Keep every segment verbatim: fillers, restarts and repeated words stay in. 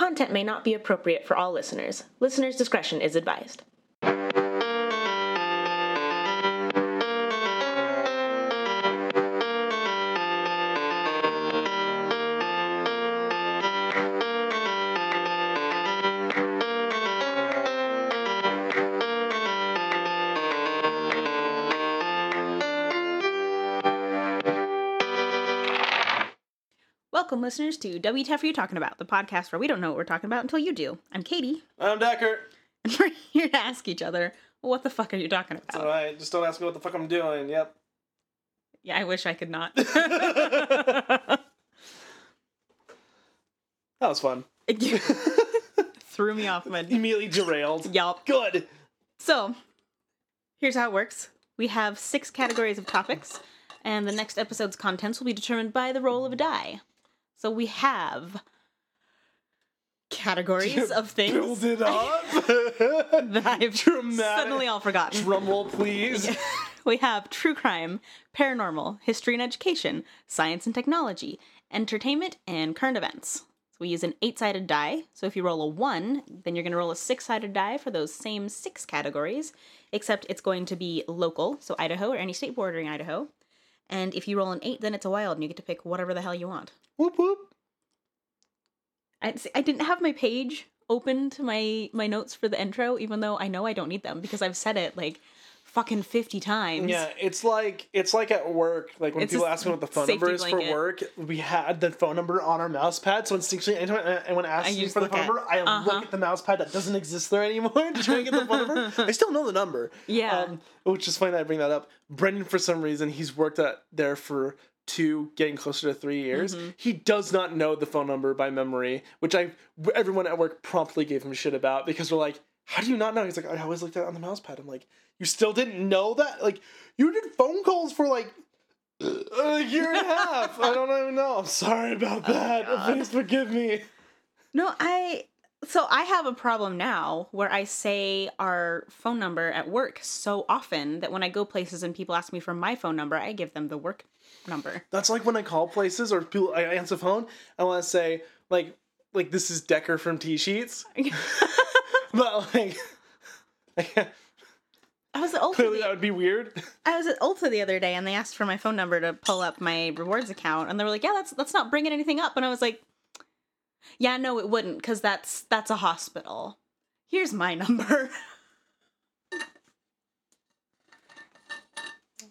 Content may not be appropriate for all listeners. Listener's discretion is advised. Welcome, listeners, to W T F Are You Talking About, the podcast where we don't know what we're talking about until you do. I'm Katie. I'm Decker. And we're here to ask each other, well, what the fuck are you talking about? It's all right. Just don't ask me what the fuck I'm doing. Yep. Yeah, I wish I could not. That was fun. Threw me off. My... Immediately derailed. Yup. Good. So, here's how it works. We have six categories of topics, and the next episode's contents will be determined by the roll of a die. So we have categories of things. Build it up. That I've Dramatic. Suddenly all forgotten. Drumroll, please. We have true crime, paranormal, history and education, science and technology, entertainment, and current events. So we use an eight-sided die. So if you roll a one, then you're going to roll a six-sided die for those same six categories, except it's going to be local, so Idaho or any state bordering Idaho. And if you roll an eight, then it's a wild, and you get to pick whatever the hell you want. Whoop, whoop. I, I didn't have my page open to my, my notes for the intro, even though I know I don't need them, because I've said it, like, fucking fifty times. Yeah, it's like it's like at work, like, when it's people ask me what the phone number is blanket. For work, we had the phone number on our mouse pad, so instinctually, anytime anyone asks me for the phone at, number, I uh-huh. look at the mouse pad that doesn't exist there anymore to try and get the phone number. I still know the number. Yeah. Um, which is funny that I bring that up. Brendan, for some reason, he's worked at there for two, getting closer to three years. Mm-hmm. He does not know the phone number by memory, which I everyone at work promptly gave him shit about, because we're like, how do you not know? He's like, I always looked at it on the mouse pad. I'm like, you still didn't know that? Like, you did phone calls for like a year and a half. I don't even know. I'm sorry about that. Oh, please forgive me. No, I... So I have a problem now where I say our phone number at work so often that when I go places and people ask me for my phone number, I give them the work number. That's like when I call places or people, I answer the phone, I want to say, like, like this is Decker from T-Sheets. But, like, I can't. I was at Ulta Clearly the, that would be weird. I was at Ulta the other day, and they asked for my phone number to pull up my rewards account, and they were like, yeah, that's that's not bringing anything up. And I was like, yeah, no, it wouldn't, because that's, that's a hospital. Here's my number.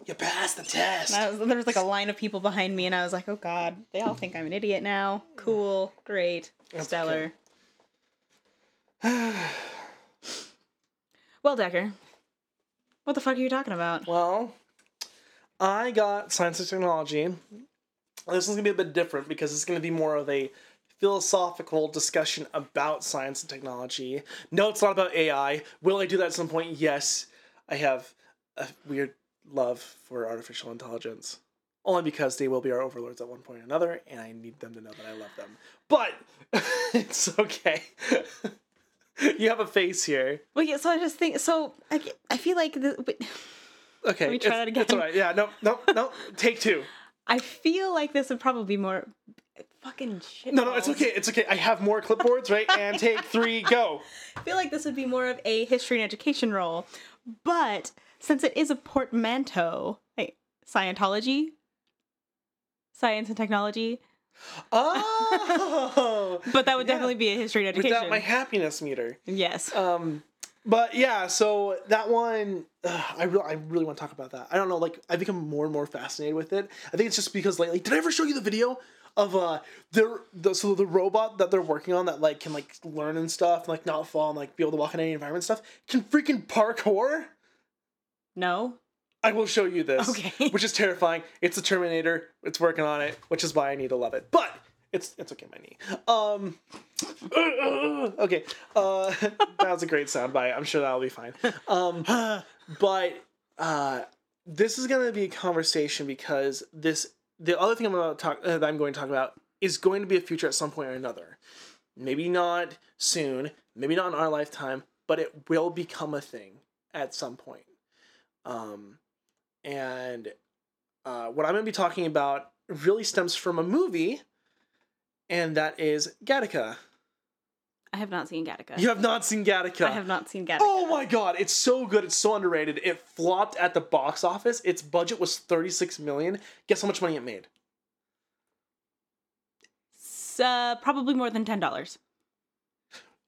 You passed the test. I was, there was, like, a line of people behind me, and I was like, oh, God, they all think I'm an idiot now. Cool. Great. That's stellar. Okay. Well, Decker, what the fuck are you talking about? Well, I got science and technology. This one's going to be a bit different because it's going to be more of a philosophical discussion about science and technology. No, it's not about A I. Will I do that at some point? Yes. I have a weird love for artificial intelligence. Only because they will be our overlords at one point or another, and I need them to know that I love them. But it's okay. You have a face here. Well, yeah, so I just think, so I, I feel like... The, but, okay. Let me try that again. That's all right. Yeah, no, no, no. Take two. I feel like this would probably be more fucking shit. No, no, it's okay. It's okay. I have more clipboards, right? And take three, go. I feel like this would be more of a history and education role, but since it is a portmanteau, like Scientology, science and technology... Oh, but that would yeah. definitely be a history and education. Without my happiness meter, yes. Um, but yeah, so that one, uh, I really, I really want to talk about that. I don't know, like I've become more and more fascinated with it. I think it's just because lately, like, did I ever show you the video of uh, the the so the robot that they're working on that like can like learn and stuff, and, like not fall and like be able to walk in any environment and stuff? Can freaking parkour? No. I will show you this, okay. Which is terrifying. It's the Terminator. It's working on it, which is why I need to love it. But it's it's okay, my knee. Um, okay, uh, that was a great soundbite. I'm sure that'll be fine. Um, but uh, this is going to be a conversation because this the other thing I'm going to talk uh, that I'm going to talk about is going to be a future at some point or another. Maybe not soon. Maybe not in our lifetime. But it will become a thing at some point. Um. And uh, what I'm going to be talking about really stems from a movie, and that is Gattaca. I have not seen Gattaca. You have not seen Gattaca? I have not seen Gattaca. Oh my god, it's so good. It's so underrated. It flopped at the box office. Its budget was thirty-six million dollars. Guess how much money it made? Uh, probably more than ten dollars.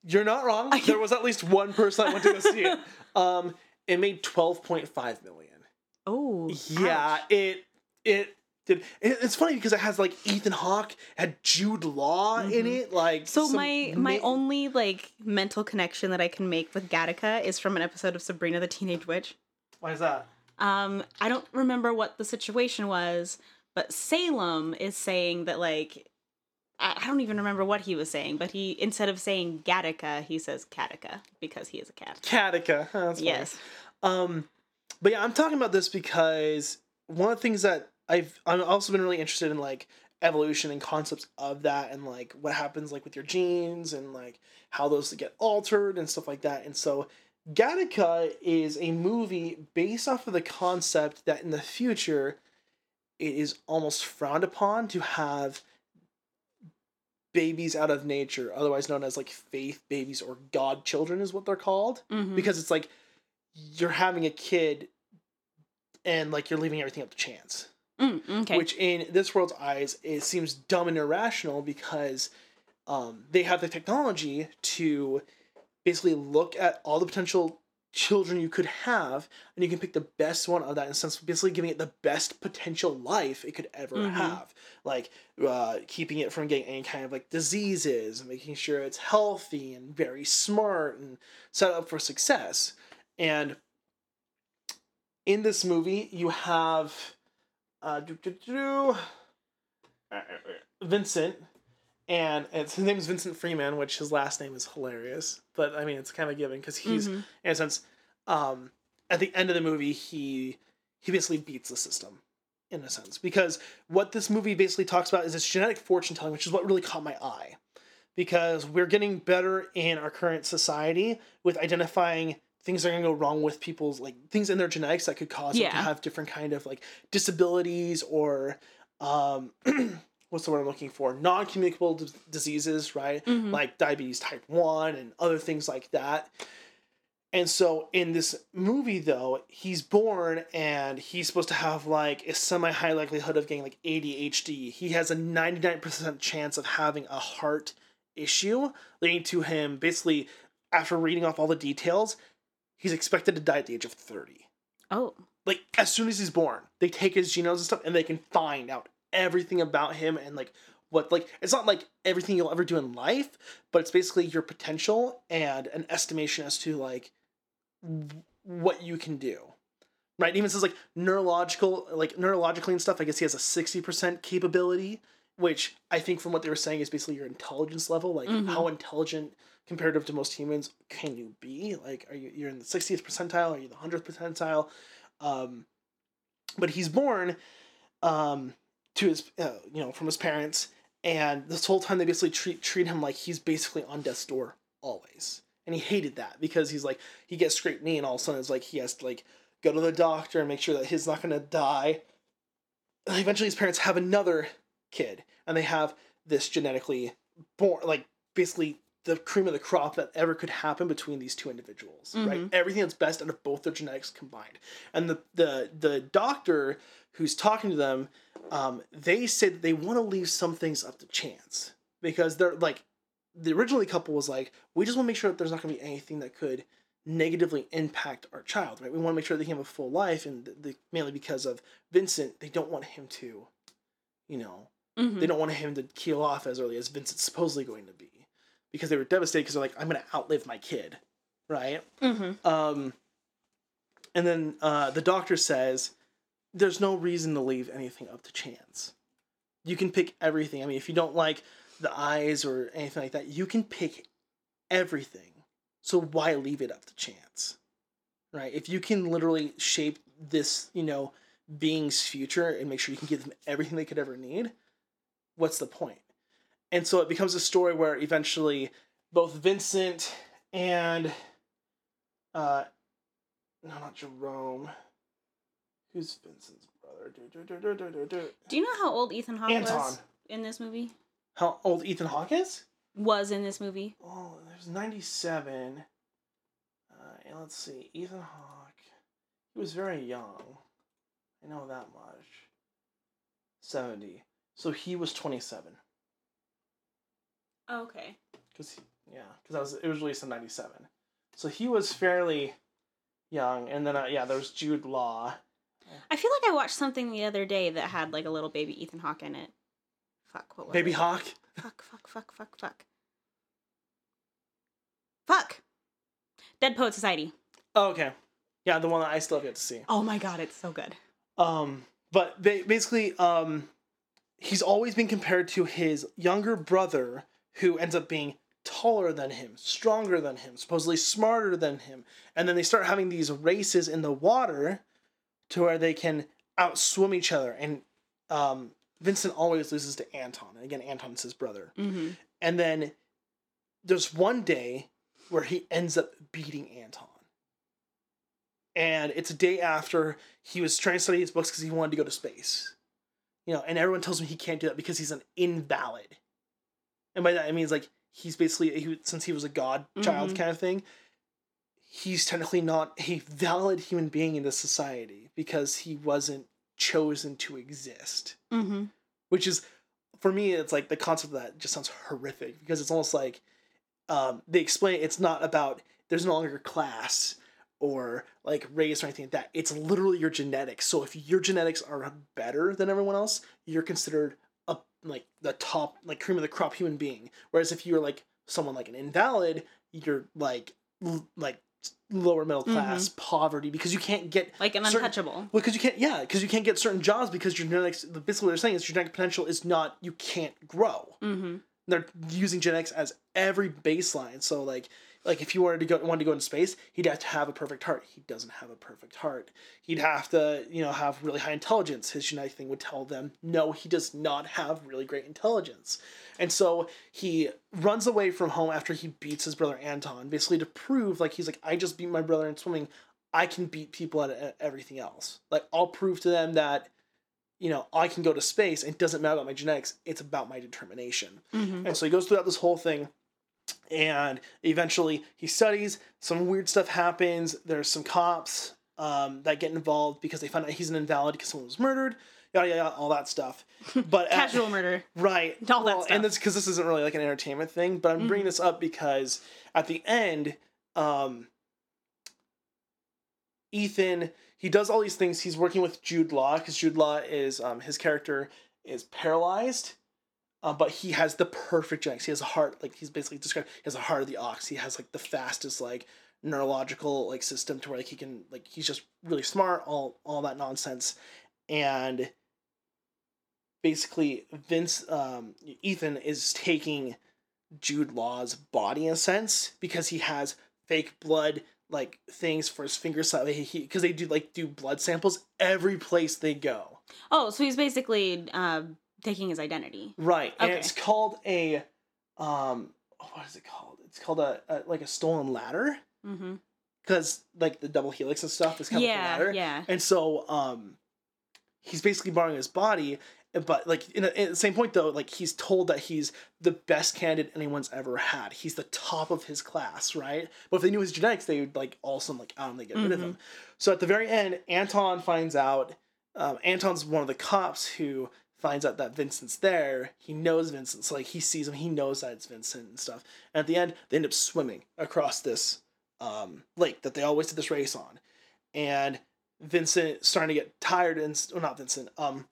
You're not wrong. There was at least one person that went to go see it. Um, it made twelve point five million dollars. Oh. Yeah, ouch. it... it Did, it's funny because it has like Ethan Hawke, had Jude Law mm-hmm. in it, like so. My ma- my only like mental connection that I can make with Gattaca is from an episode of Sabrina the Teenage Witch. Why is that? Um, I don't remember what the situation was, but Salem is saying that like I, I don't even remember what he was saying, but he instead of saying Gattaca, he says Catica because he is a cat. Catica, oh, that's funny. Yes. Um, but yeah, I'm talking about this because one of the things that I've I've also been really interested in like evolution and concepts of that and like what happens like with your genes and like how those get altered and stuff like that. And so Gattaca is a movie based off of the concept that in the future it is almost frowned upon to have babies out of nature, otherwise known as like faith babies or God children is what they're called. Mm-hmm. Because it's like you're having a kid and like you're leaving everything up to chance. Mm, okay. Which in this world's eyes, it seems dumb and irrational because um, they have the technology to basically look at all the potential children you could have, and you can pick the best one of that instance, basically giving it the best potential life it could ever mm-hmm. have. Like, uh, keeping it from getting any kind of, like, diseases, and making sure it's healthy and very smart and set up for success. And in this movie, you have... Uh, do, do, do. Vincent, and it's, his name is Vincent Freeman, which his last name is hilarious, but I mean it's kind of given because he's mm-hmm. in a sense um, at the end of the movie he he basically beats the system in a sense, because what this movie basically talks about is this genetic fortune telling, which is what really caught my eye, because we're getting better in our current society with identifying things that are going to go wrong with people's, like, things in their genetics that could cause yeah. them to have different kind of, like, disabilities or, um, what's the word I'm looking for? Non-communicable d- diseases, right? Mm-hmm. Like diabetes type one and other things like that. And so in this movie, though, he's born and he's supposed to have, like, a semi-high likelihood of getting, like, A D H D. He has a ninety-nine percent chance of having a heart issue, leading to him, basically, after reading off all the details... He's expected to die at the age of thirty. Oh. Like, as soon as he's born, they take his genomes and stuff, and they can find out everything about him and, like, what, like, it's not, like, everything you'll ever do in life, but it's basically your potential and an estimation as to, like, w- what you can do. Right? It even says, like, neurological, like, neurologically and stuff, I guess he has a sixty percent capability, which I think from what they were saying is basically your intelligence level, like, mm-hmm. how intelligent... comparative to most humans, can you be? Like, are you you're in the sixtieth percentile? Are you the hundredth percentile? Um, but he's born um, to his, uh, you know, from his parents, and this whole time they basically treat treat him like he's basically on death's door always, and he hated that because he's like he gets scraped knee, and all of a sudden it's like he has to like go to the doctor and make sure that he's not gonna die. And eventually, his parents have another kid, and they have this genetically born, like basically. The cream of the crop that ever could happen between these two individuals, mm-hmm. right? Everything that's best out of both their genetics combined. And the the, the doctor who's talking to them, um, they said they want to leave some things up to chance. Because they're like, the originally couple was like, we just want to make sure that there's not going to be anything that could negatively impact our child, right? We want to make sure that he can have a full life. And the, the, mainly because of Vincent, they don't want him to, you know, mm-hmm. they don't want him to keel off as early as Vincent's supposedly going to be. Because they were devastated because they're like, I'm going to outlive my kid, right? Mm-hmm. Um, and then uh, the doctor says, there's no reason to leave anything up to chance. You can pick everything. I mean, if you don't like the eyes or anything like that, you can pick everything. So why leave it up to chance, right? If you can literally shape this, you know, being's future and make sure you can give them everything they could ever need, what's the point? And so it becomes a story where eventually both Vincent and, uh, no, not Jerome. Who's Vincent's brother? Do, do, do, do, do, do. do you know how old Ethan Hawke Anton. was in this movie? How old Ethan Hawke is? Was in this movie. Oh, there's was ninety-seven. Uh, and let's see, Ethan Hawke. He was very young. I know that much. seventy. So he was twenty-seven. Oh, okay. Cause he, yeah, because I was it was released in ninety-seven. So he was fairly young, and then uh, yeah, there was Jude Law. I feel like I watched something the other day that had like a little baby Ethan Hawke in it. Fuck, what was Baby it? Hawk? Fuck, fuck, fuck, fuck, fuck. Fuck! Dead Poet Society. Oh, okay. Yeah, the one that I still have yet to see. Oh my god, it's so good. Um, but they, basically, um, he's always been compared to his younger brother, who ends up being taller than him, stronger than him, supposedly smarter than him. And then they start having these races in the water to where they can outswim each other. And um, Vincent always loses to Anton. And again, Anton's his brother. Mm-hmm. And then there's one day where he ends up beating Anton. And it's a day after he was trying to study his books because he wanted to go to space. You know, and everyone tells him he can't do that because he's an invalid. And by that, I mean, like, he's basically, he, since he was a god child mm-hmm. kind of thing, he's technically not a valid human being in this society because he wasn't chosen to exist. Mm-hmm. Which is, for me, it's like the concept of that just sounds horrific because it's almost like um, they explain it's not about, there's no longer class or like race or anything like that. It's literally your genetics. So if your genetics are better than everyone else, you're considered a like the top, like cream of the crop human being. Whereas if you're like someone like an invalid, you're like l- like lower middle class mm-hmm. poverty because you can't get like an certain, untouchable. Well, because you can't yeah because you can't get certain jobs because your genetics. Basically, what they're saying is your genetic potential is not you can't grow. Mm-hmm. They're using genetics as every baseline. So like. Like, if you wanted to go wanted to go into space, he'd have to have a perfect heart. He doesn't have a perfect heart. He'd have to, you know, have really high intelligence. His genetic thing would tell them, no, he does not have really great intelligence. And so he runs away from home after he beats his brother Anton, basically to prove, like, he's like, I just beat my brother in swimming. I can beat people at, at everything else. Like, I'll prove to them that, you know, I can go to space. It doesn't matter about my genetics. It's about my determination. Mm-hmm. And so he goes throughout this whole thing. And eventually he studies, some weird stuff happens, there's some cops um, that get involved because they find out he's an invalid because someone was murdered, yada, yada, yada all that stuff. But Casual at, murder. Right. All well, that stuff. And this, because this isn't really like an entertainment thing, but I'm mm-hmm. bringing this up because at the end, um, Ethan, he does all these things, he's working with Jude Law, because Jude Law is, um, his character is paralyzed. Uh, but he has the perfect genetics. He has a heart, like he's basically described, he has a heart of the ox. He has like the fastest like neurological like system to where like he can, like he's just really smart, all all that nonsense. And basically Vince, um, Ethan is taking Jude Law's body in a sense because he has fake blood like things for his fingers. So he, he, cause they do like do blood samples every place they go. Oh, so he's basically, um, taking his identity. Right. Okay. And it's called a, um, what is it called? It's called a, a like a stolen ladder. Mm-hmm. Because, like, the double helix and stuff is kind of yeah, like a ladder. Yeah. And so, um, he's basically borrowing his body, but, like, in a, at the same point, though, like, he's told that he's the best candidate anyone's ever had. He's the top of his class, right? But if they knew his genetics, they would, like, all of a sudden, like, um, they get mm-hmm. rid of him. So at the very end, Anton finds out, um, Anton's one of the cops who finds out that Vincent's there. He knows Vincent, so like he sees him, he knows that it's Vincent and stuff. And at the end, they end up swimming across this um, lake that they always did this race on. And Vincent starting to get tired, and well, not Vincent, um,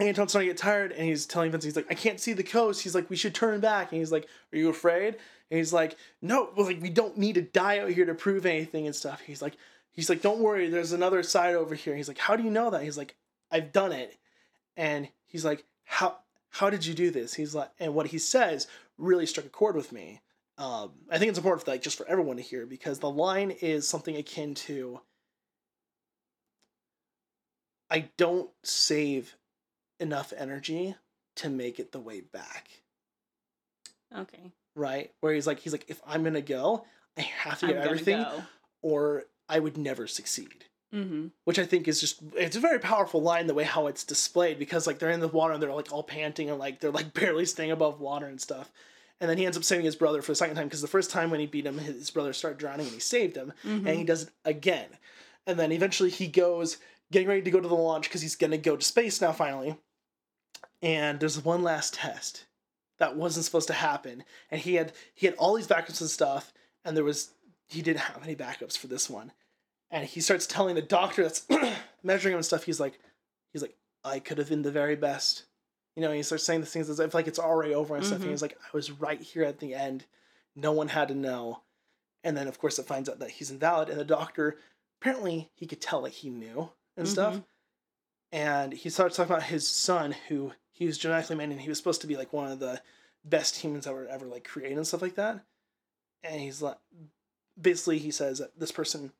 Anton's starting to get tired, and he's telling Vincent, he's like, I can't see the coast. He's like, we should turn back. And he's like, are you afraid? And he's like, no, well, like we don't need to die out here to prove anything and stuff. He's like, he's like, don't worry, there's another side over here. He's like, how do you know that? He's like, I've done it. And he's like, how how did you do this? He's like, and what he says really struck a chord with me. Um, I think it's important for like just for everyone to hear because the line is something akin to, I don't save enough energy to make it the way back. Okay. Right? Where he's like, he's like, if I'm gonna go, I have to get everything, go. or I would never succeed. Mm-hmm. Which I think is just, it's a very powerful line, the way how it's displayed, because like they're in the water and they're like all panting and like they're like barely staying above water and stuff. And then he ends up saving his brother for the second time, because the first time when he beat him, his brother started drowning and he saved him. Mm-hmm. And he does it again. And then eventually he goes, getting ready to go to the launch, because he's going to go to space now finally. And there's one last test that wasn't supposed to happen. And he had he had all these backups and stuff, and there was he didn't have any backups for this one. And he starts telling the doctor that's measuring him and stuff, he's like, he's like, I could have been the very best. You know, and he starts saying these things as if, like, it's already over and mm-hmm. stuff. And he's like, I was right here at the end. No one had to know. And then, of course, it finds out that he's invalid. And the doctor, apparently, he could tell that he knew and mm-hmm. stuff. And he starts talking about his son, who he was genetically made, and he was supposed to be, like, one of the best humans that were ever, like, created and stuff like that. And he's like, basically, he says that this person,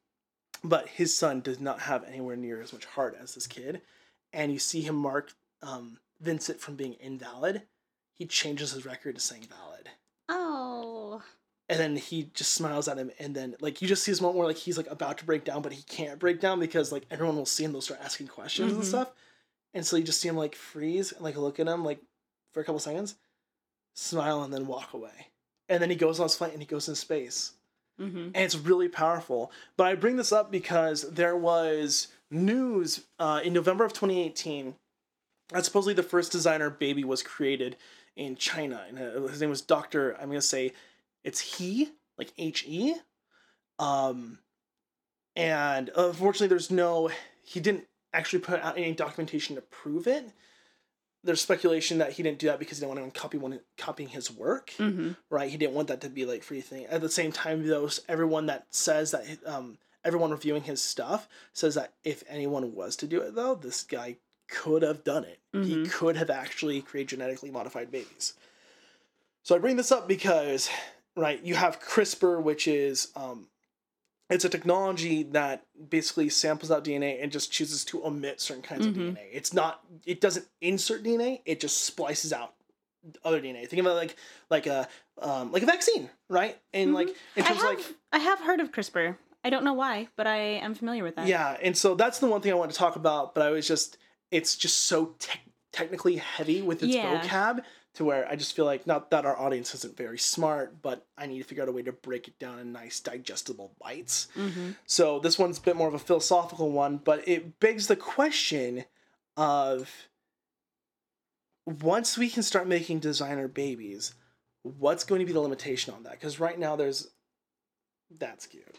but his son does not have anywhere near as much heart as this kid. And you see him mark um, Vincent from being invalid. He changes his record to saying valid. Oh. And then he just smiles at him. And then, like, you just see this moment where, like, he's, like, about to break down, but he can't break down because, like, everyone will see him. They'll start asking questions mm-hmm. and stuff. And so you just see him, like, freeze and, like, look at him, like, for a couple seconds, smile, and then walk away. And then he goes on his flight and he goes into space. Mm-hmm. And it's really powerful. But I bring this up because there was news uh, in November of twenty eighteen that supposedly the first designer baby was created in China. And uh, his name was Doctor, I'm going to say it's He, like H E. Um, and unfortunately, there's no, he didn't actually put out any documentation to prove it. There's speculation that he didn't do that because he didn't want anyone copy one, copying his work, mm-hmm. right? He didn't want that to be, like, free thing. At the same time, though, everyone that says that, um, everyone reviewing his stuff says that if anyone was to do it, though, this guy could have done it. Mm-hmm. He could have actually created genetically modified babies. So I bring this up because, right, you have CRISPR, which is, um, it's a technology that basically samples out D N A and just chooses to omit certain kinds mm-hmm. of D N A. It's not, it doesn't insert D N A. It just splices out other D N A. Think about like, like a, um, like a vaccine, right? And mm-hmm. like, in terms I have, of like, I have heard of CRISPR. I don't know why, but I am familiar with that. Yeah. And so that's the one thing I want to talk about, but I was just, it's just so te- technically heavy with its yeah. vocab to where I just feel like, not that our audience isn't very smart, but I need to figure out a way to break it down in nice digestible bites. Mm-hmm. So this one's a bit more of a philosophical one, but it begs the question of, once we can start making designer babies, what's going to be the limitation on that? Because right now there's, that's cute.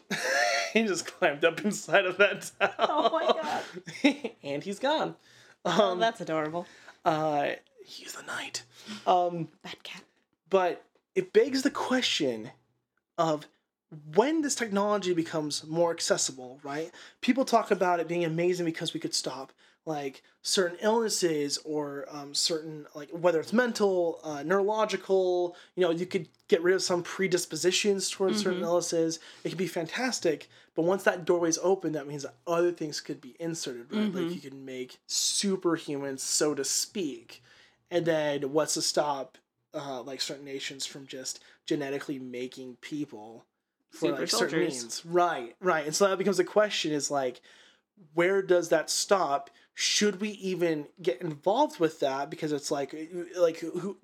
He just climbed up inside of that towel. Oh my god. And he's gone. Um, oh, that's adorable. Uh... He's the knight. Um, Bad cat. But it begs the question of when this technology becomes more accessible, right? People talk about it being amazing because we could stop, like, certain illnesses or um, certain, like, whether it's mental, uh, neurological, you know, you could get rid of some predispositions towards mm-hmm. certain illnesses. It could be fantastic. But once that doorway's open, that means that other things could be inserted, right? Mm-hmm. Like, you can make superhumans, so to speak. And then what's to stop, uh, like, certain nations from just genetically making people for, like, certain means? Right, right. And so that becomes a question is, like, where does that stop? Should we even get involved with that? Because it's like, like, who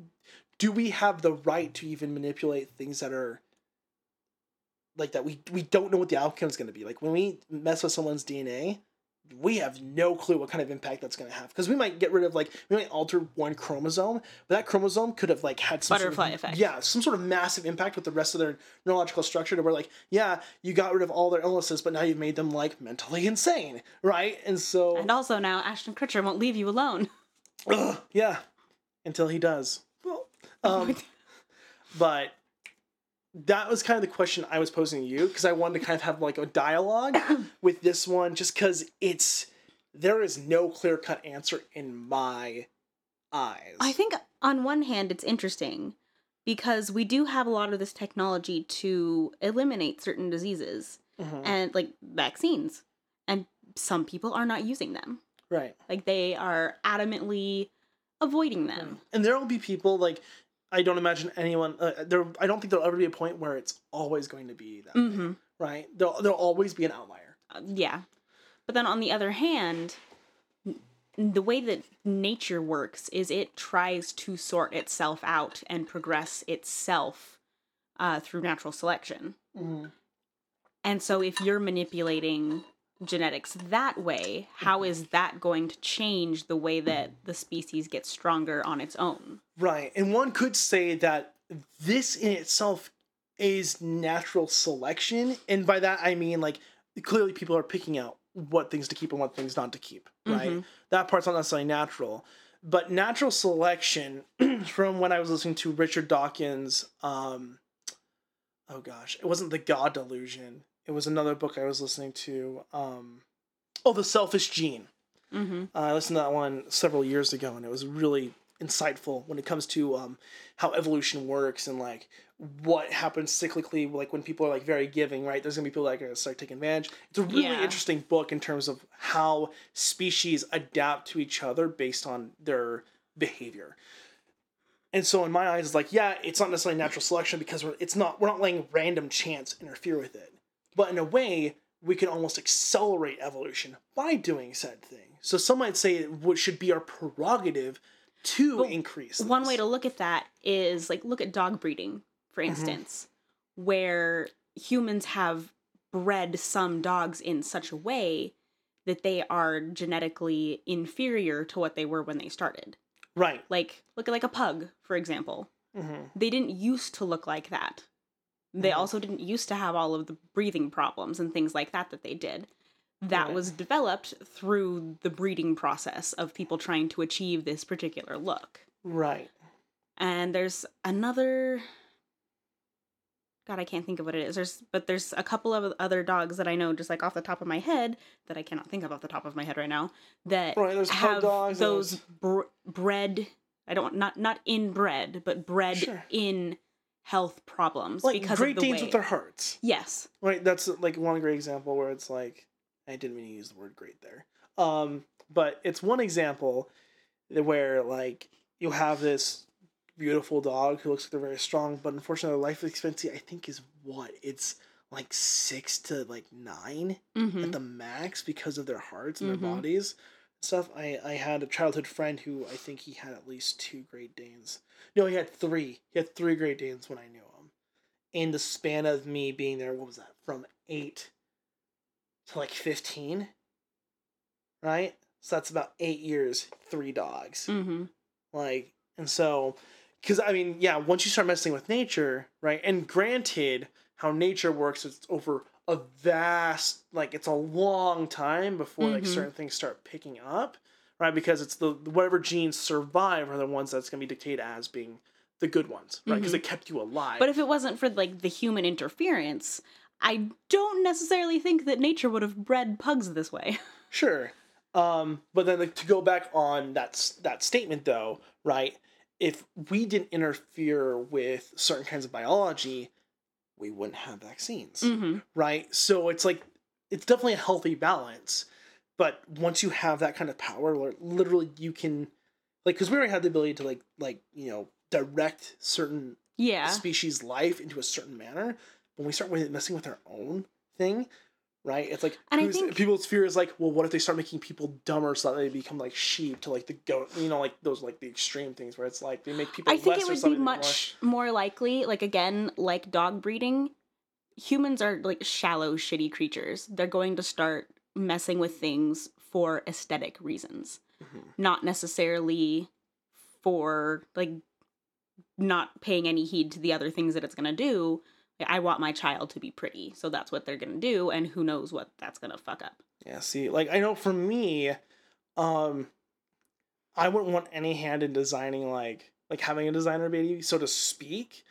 do we have the right to even manipulate things that are, like, that we, we don't know what the outcome is going to be? Like, when we mess with someone's D N A... we have no clue what kind of impact that's going to have. Because we might get rid of, like, we might alter one chromosome, but that chromosome could have, like, had some butterfly sort of, effect. Yeah, some sort of massive impact with the rest of their neurological structure to where, like, yeah, you got rid of all their illnesses, but now you've made them, like, mentally insane, right? And so... and also now Ashton Kutcher won't leave you alone. Ugh, yeah, until he does. Well, um, but... that was kind of the question I was posing to you because I wanted to kind of have like a dialogue with this one just because it's, there is no clear-cut answer in my eyes. I think on one hand it's interesting because we do have a lot of this technology to eliminate certain diseases mm-hmm. and like vaccines, and some people are not using them. Right. Like they are adamantly avoiding them. And there will be people like... I don't imagine anyone uh, there. I don't think there'll ever be a point where it's always going to be that mm-hmm. way, right? There'll there'll always be an outlier. Uh, yeah, but then on the other hand, the way that nature works is it tries to sort itself out and progress itself uh, through natural selection. Mm. And so if you're manipulating genetics that way, how is that going to change the way that the species gets stronger on its own? Right. And one could say that this in itself is natural selection. And by that, I mean, like, clearly people are picking out what things to keep and what things not to keep, right? Mm-hmm. That part's not necessarily natural. But natural selection, from when I was listening to Richard Dawkins, um, oh gosh, it wasn't The God Delusion. It was another book I was listening to. Um, oh, The Selfish Gene. Mm-hmm. Uh, I listened to that one several years ago, and it was really insightful when it comes to um, how evolution works and, like, what happens cyclically, like, when people are, like, very giving, right? There's going to be people that are going to start taking advantage. It's a really yeah. interesting book in terms of how species adapt to each other based on their behavior. And so in my eyes, it's like, yeah, it's not necessarily natural selection because we're, it's not, we're not letting random chance interfere with it. But in a way, we can almost accelerate evolution by doing said thing. So some might say it should be our prerogative to but increase this. One way to look at that is, like, look at dog breeding, for instance, mm-hmm. where humans have bred some dogs in such a way that they are genetically inferior to what they were when they started. Right. Like, look at, like, a pug, for example. Mm-hmm. They didn't used to look like that. They also didn't used to have all of the breathing problems and things like that that they did. That right. was developed through the breeding process of people trying to achieve this particular look. Right. And there's another... God, I can't think of what it is. There's, but there's a couple of other dogs that I know just, like, off the top of my head that I cannot think of off the top of my head right now that right, there's have dogs those br- bred... I don't... Not, not inbred, but bred sure. in... health problems like because Great of the Danes with their hearts. Yes. Right, that's like one great example where it's like, I didn't mean to use the word great there. Um, but it's one example where, like, you have this beautiful dog who looks like they're very strong, but unfortunately their life expectancy, I think, is what? It's like six to like nine mm-hmm. at the max because of their hearts and mm-hmm. their bodies. Stuff. I, I had a childhood friend who I think he had at least two Great Danes. No, he had three. He had three Great Danes when I knew him. In the span of me being there, what was that? From eight to like fifteen, right? So that's about eight years, three dogs. Mm-hmm. Like, and so, because I mean, yeah, once you start messing with nature, right? And granted, how nature works, it's over a vast, like, it's a long time before, like, mm-hmm. certain things start picking up, right? Because it's the, whatever genes survive are the ones that's going to be dictated as being the good ones, right? Because mm-hmm. they kept you alive. But if it wasn't for, like, the human interference, I don't necessarily think that nature would have bred pugs this way. Sure. Um, but then, like, to go back on that, that statement, though, right? If we didn't interfere with certain kinds of biology, we wouldn't have vaccines, mm-hmm. right? So it's like, it's definitely a healthy balance. But once you have that kind of power, literally you can, like, because we already have the ability to, like, like you know, direct certain yeah. species' life into a certain manner. When we start messing with our own thing, right? It's like, and I think people's fear is like, well, what if they start making people dumber so that they become like sheep to like the goat, you know, like those, like the extreme things where it's like they make people less or something. I think it would be much more. more likely, like, again, like dog breeding, humans are like shallow, shitty creatures. They're going to start messing with things for aesthetic reasons, mm-hmm. not necessarily for like not paying any heed to the other things that it's going to do. I want my child to be pretty, so that's what they're going to do, and who knows what that's going to fuck up. Yeah, see, like, I know for me, um, I wouldn't want any hand in designing, like, like having a designer baby, so to speak.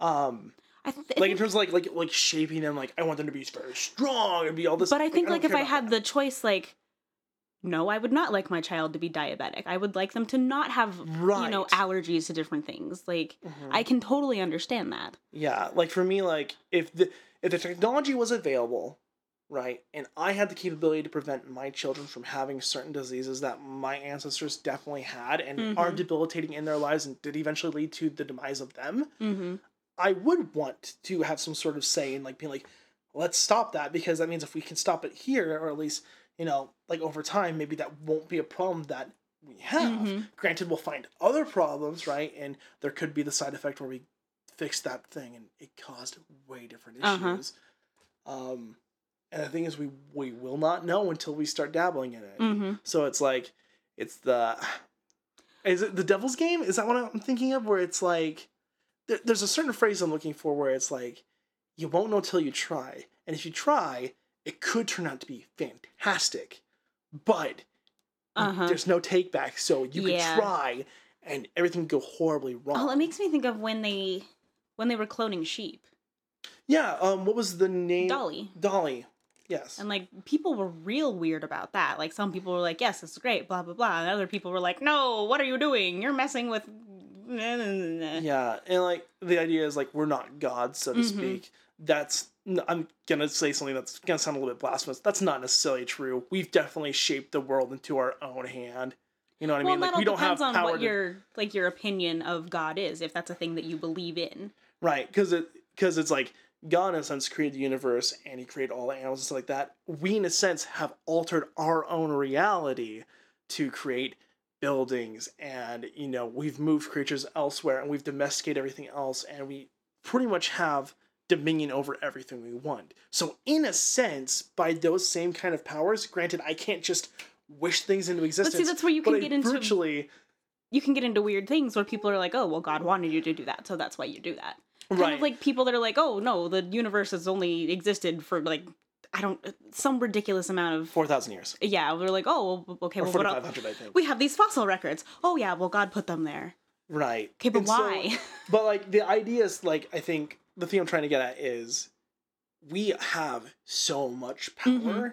Um, I th- like, in terms of, like, like, like shaping them, like, I want them to be very strong and be all this. But I think, like, like I if I had that. the choice, like, no, I would not like my child to be diabetic. I would like them to not have, right. you know, allergies to different things. Like, mm-hmm. I can totally understand that. Yeah, like, for me, like, if the if the technology was available, right, and I had the capability to prevent my children from having certain diseases that my ancestors definitely had and mm-hmm. are debilitating in their lives and did eventually lead to the demise of them, mm-hmm. I would want to have some sort of say in, like, being like, let's stop that, because that means if we can stop it here, or at least... you know, like over time, maybe that won't be a problem that we have. Mm-hmm. Granted, we'll find other problems, right? And there could be the side effect where we fix that thing and it caused way different issues. Uh-huh. Um, and the thing is, we, we will not know until we start dabbling in it. Mm-hmm. So it's like, it's the... Is it the Devil's Game? Is that what I'm thinking of? Where it's like... There, there's a certain phrase I'm looking for where it's like, you won't know till you try. And if you try, it could turn out to be fantastic. But uh-huh. there's no take back, so you yeah. could try and everything would go horribly wrong. Oh, it makes me think of when they when they were cloning sheep. Yeah, um, what was the name? Dolly. Dolly, yes. And, like, people were real weird about that. Like, some people were like, yes, this is great, blah, blah, blah. And other people were like, no, what are you doing? You're messing with... Yeah, and, like, the idea is, like, we're not God, so to mm-hmm. speak. That's... I'm going to say something that's going to sound a little bit blasphemous. That's not necessarily true. We've definitely shaped the world into our own hand. You know what well, I mean? Like, that we don't have power. Well, depends on what to... your, like, your opinion of God is, if that's a thing that you believe in. Right, because it, because it's like... God, in a sense, created the universe, and he created all the animals and stuff like that. We, in a sense, have altered our own reality to create buildings, and, you know, we've moved creatures elsewhere, and we've domesticated everything else, and we pretty much have dominion over everything we want. So, in a sense, by those same kind of powers, granted, I can't just wish things into existence. But see, that's where you can get into... virtually... You can get into weird things where people are like, oh, well, God wanted you to do that, so that's why you do that. Kind right. of like people that are like, oh, no, the universe has only existed for, like, I don't, some ridiculous amount of... four thousand years. Yeah, they're like, oh, well, okay, or well, what else? I think. We have these fossil records. Oh, yeah, well, God put them there. Right. Okay, but and why? So, but, like, the idea is, like, I think the thing I'm trying to get at is we have so much power mm-hmm.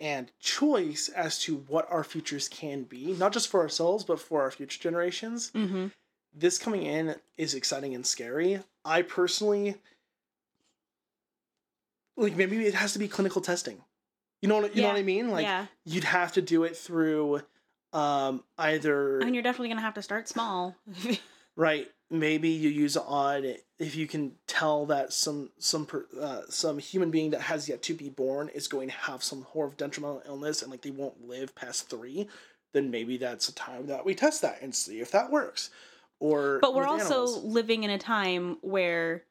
and choice as to what our futures can be, not just for ourselves, but for our future generations. Mm-hmm. This coming in is exciting and scary. I personally, like, maybe it has to be clinical testing. You know what, you yeah. know what I mean? Like, yeah. you'd have to do it through um, either... I mean, you're definitely going to have to start small. Right. Maybe you use on, if you can tell that some some uh, some human being that has yet to be born is going to have some horror of detrimental illness and, like, they won't live past three, then maybe that's a time that we test that and see if that works. Or but we're also animals. Living in a time where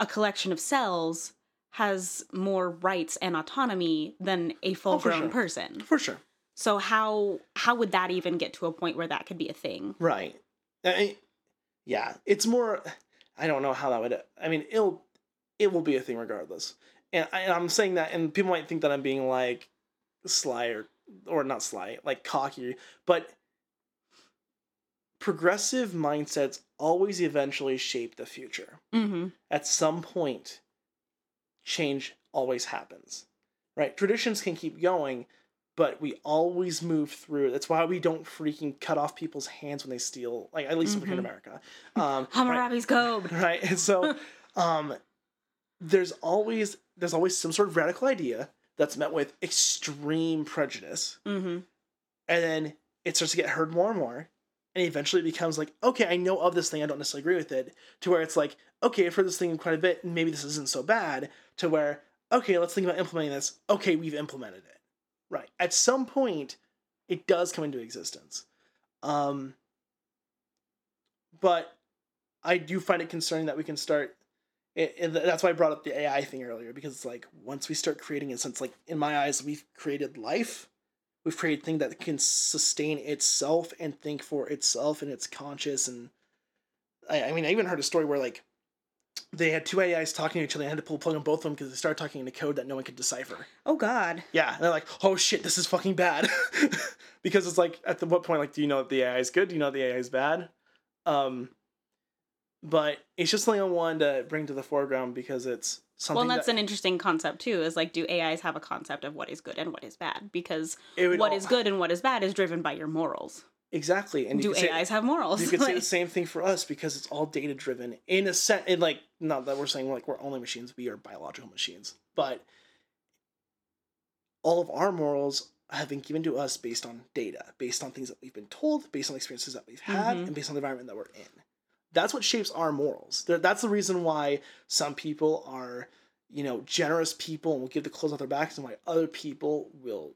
a collection of cells has more rights and autonomy than a full-grown oh, sure. person. For sure. So how how would that even get to a point where that could be a thing? Right. I, yeah. It's more... I don't know how that would... I mean, it'll, it will be a thing regardless. And, I, and I'm saying that, and people might think that I'm being, like, sly or... Or not sly, like, cocky. But... progressive mindsets always eventually shape the future. Mm-hmm. At some point, change always happens, right? Traditions can keep going, but we always move through. That's why we don't freaking cut off people's hands when they steal, like, at least mm-hmm. in America. Um, Hammurabi's Code. Right? And so um, there's always there's always some sort of radical idea that's met with extreme prejudice. Mm-hmm. And then it starts to get heard more and more. And eventually it becomes like, okay, I know of this thing, I don't necessarily agree with it, to where it's like, okay, I've heard this thing quite a bit, and maybe this isn't so bad, to where, okay, let's think about implementing this. Okay, we've implemented it. Right. At some point, it does come into existence. Um, but I do find it concerning that we can start, it, it, that's why I brought up the A I thing earlier, because it's like, once we start creating it, since, like, in my eyes, we've created life. We've created things that can sustain itself and think for itself, and it's conscious. And I, I mean, I even heard a story where, like, they had two A Is talking to each other. They had to pull plug on both of them because they started talking in a code that no one could decipher. Oh God! Yeah, and they're like, "Oh shit, this is fucking bad," because it's like, at the, what point, like, do you know that the A I is good? Do you know that the A I is bad? Um, but it's just something I wanted to bring to the foreground because it's something. Well, and that's that, an interesting concept too, is like, do A Is have a concept of what is good and what is bad? Because what all, is good and what is bad is driven by your morals. Exactly. And do A Is say, have morals? You could say the same thing for us because it's all data driven in a sense. And, like, not that we're saying, like, we're only machines, we are biological machines, but all of our morals have been given to us based on data, based on things that we've been told, based on experiences that we've had, mm-hmm. and based on the environment that we're in. That's what shapes our morals. That's the reason why some people are you know, generous people and will give the clothes off their backs, and why other people will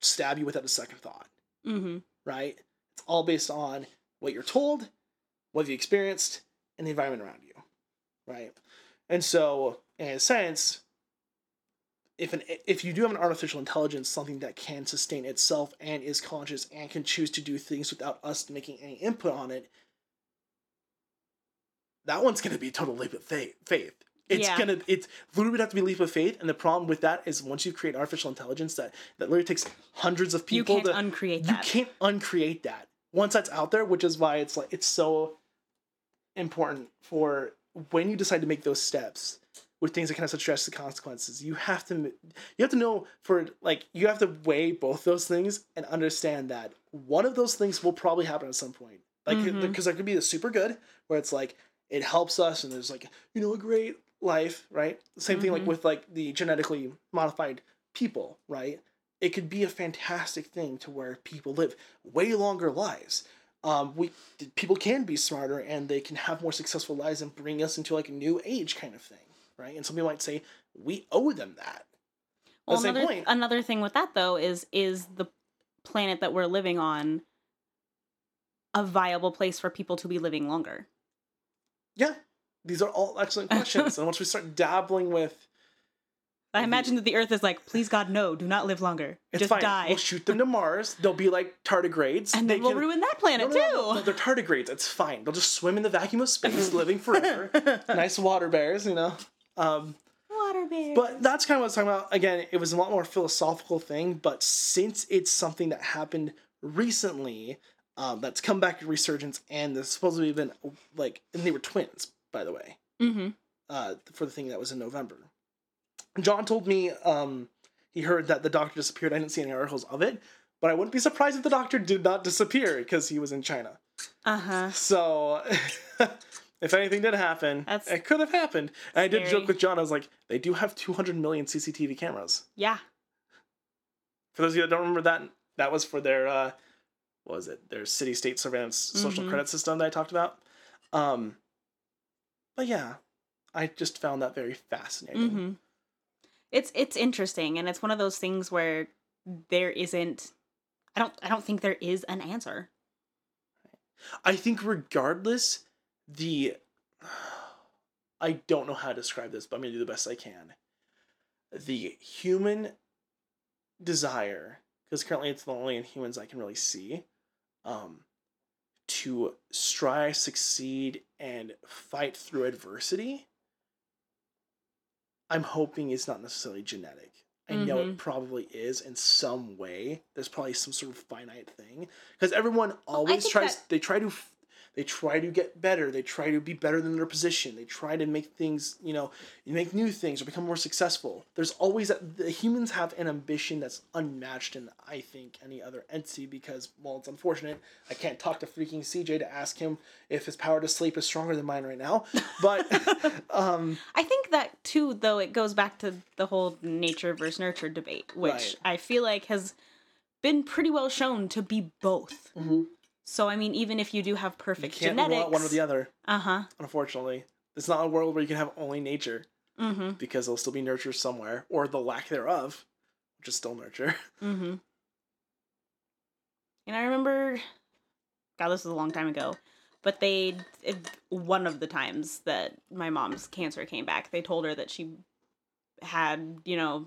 stab you without a second thought. Mm-hmm. Right? It's all based on what you're told, what you experienced, and the environment around you. Right? And so, in a sense, if an if you do have an artificial intelligence, something that can sustain itself and is conscious and can choose to do things without us making any input on it, that one's going to be a total leap of faith. It's yeah. gonna it's literally have to be a leap of faith, and the problem with that is once you create artificial intelligence that, that literally takes hundreds of people. You can't to, uncreate that. You can't uncreate that. Once that's out there, which is why it's like it's so important for when you decide to make those steps with things that kind of such drastic consequences, you have to you have to know for like you have to weigh both those things and understand that one of those things will probably happen at some point. Like because mm-hmm. there could be the super good where it's like it helps us and there's like you know a great life, right? Same mm-hmm. thing like with like the genetically modified people, right? It could be a fantastic thing to where people live way longer lives. Um, we people can be smarter and they can have more successful lives and bring us into like a new age kind of thing. Right, and some people might say we owe them that. Well, That's another point. another thing with that though is is the planet that we're living on a viable place for people to be living longer? Yeah, these are all excellent questions. And once we start dabbling with, I the, imagine that the Earth is like, please God, no, do not live longer. It's Just fine. die. We'll shoot them to Mars. They'll be like tardigrades, and they then we'll can... ruin that planet no, no, too. No, no, no, they're tardigrades. It's fine. They'll just swim in the vacuum of space, living forever. Nice water bears, you know. Um, Water bears. But that's kind of what I was talking about. Again, it was a lot more philosophical thing, but since it's something that happened recently, um, that's come back to resurgence, and there's supposedly been, like, and they were twins, by the way, mm-hmm. uh, for the thing that was in November. John told me um, he heard that the doctor disappeared. I didn't see any articles of it, but I wouldn't be surprised if the doctor did not disappear because he was in China. Uh-huh. So... If anything did happen, That's it could have happened. And scary. I did joke with John. I was like, they do have two hundred million C C T V cameras. Yeah. For those of you that don't remember that, that was for their, uh, what was it? Their city-state surveillance mm-hmm. social credit system that I talked about. Um, but yeah, I just found that very fascinating. Mm-hmm. It's it's interesting. And it's one of those things where there isn't, I don't, I don't think there is an answer. I think regardless... The, I don't know how to describe this, but I'm going to do the best I can. The human desire, because currently it's the only in humans I can really see, um, to strive, succeed, and fight through adversity, I'm hoping it's not necessarily genetic. I mm-hmm. know it probably is in some way. There's probably some sort of finite thing. Because everyone always oh, tries, that... they try to... They try to get better. They try to be better than their position. They try to make things, you know, make new things or become more successful. There's always that, the humans have an ambition that's unmatched in, I think, any other entity because, well, it's unfortunate. I can't talk to freaking C J to ask him if his power to sleep is stronger than mine right now. But um, I think that, too, though, it goes back to the whole nature versus nurture debate, which right. I feel like has been pretty well shown to be both. Mm-hmm. So, I mean, even if you do have perfect genetics... You can't rule out one or the other. Uh-huh. Unfortunately. It's not a world where you can have only nature. Mm-hmm. Because there'll still be nurture somewhere. Or the lack thereof, which is still nurture. Mm-hmm. And I remember... God, this was a long time ago. But they... It, one of the times that my mom's cancer came back, they told her that she had, you know,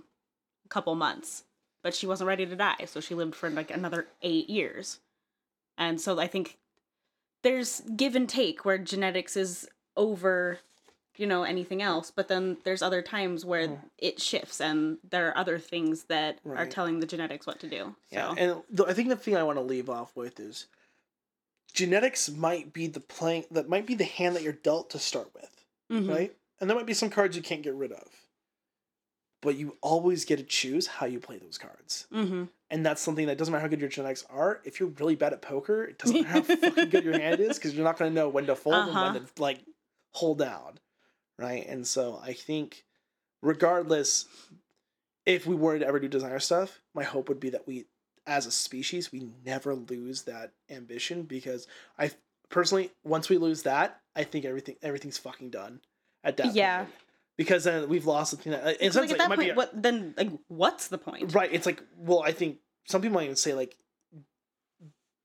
a couple months. But she wasn't ready to die. So she lived for, like, another eight years. And so I think there's give and take where genetics is over, you know, anything else. But then there's other times where mm. it shifts and there are other things that right. are telling the genetics what to do. Yeah, so. And I think the thing I want to leave off with is genetics might be the playing that might be the hand that you're dealt to start with, mm-hmm. right? And there might be some cards you can't get rid of. But you always get to choose how you play those cards. Mm-hmm. And that's something that doesn't matter how good your genetics are. If you're really bad at poker, it doesn't matter how fucking good your hand is because you're not going to know when to fold uh-huh. and when to, like, hold down. Right? And so I think regardless, if we were to ever do designer stuff, my hope would be that we, as a species, we never lose that ambition because I personally, once we lose that, I think everything everything's fucking done at that yeah. point. because then we've lost something that essentially, like at that it might point, be a, what then like what's the point? Right. It's like, well, I think some people might even say, like,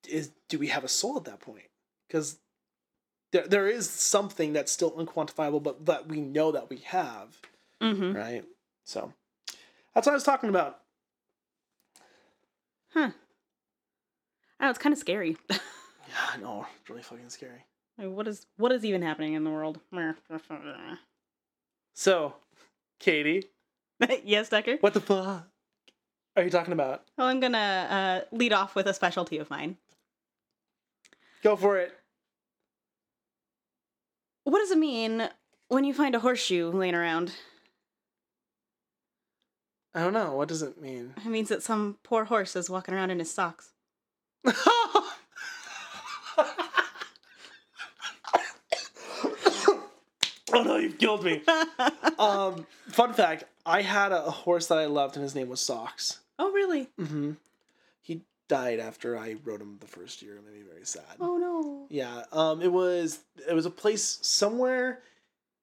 is do we have a soul at that point? Because there there is something that's still unquantifiable, but that we know that we have. Mm-hmm. Right? So that's what I was talking about. Huh. Oh, it's kind of scary. Yeah, I know. It's really fucking scary. Like, what is what is even happening in the world? So, Katie. Yes, Decker? What the fuck are you talking about? Well, I'm going to uh, lead off with a specialty of mine. Go for it. What does it mean when you find a horseshoe laying around? I don't know. What does it mean? It means that some poor horse is walking around in his socks. Oh no, you've killed me. um, fun fact, I had a horse that I loved and his name was Socks. Oh, really? Mm-hmm. He died after I rode him the first year. It made me very sad. Oh no. Yeah. Um, it was it was a place somewhere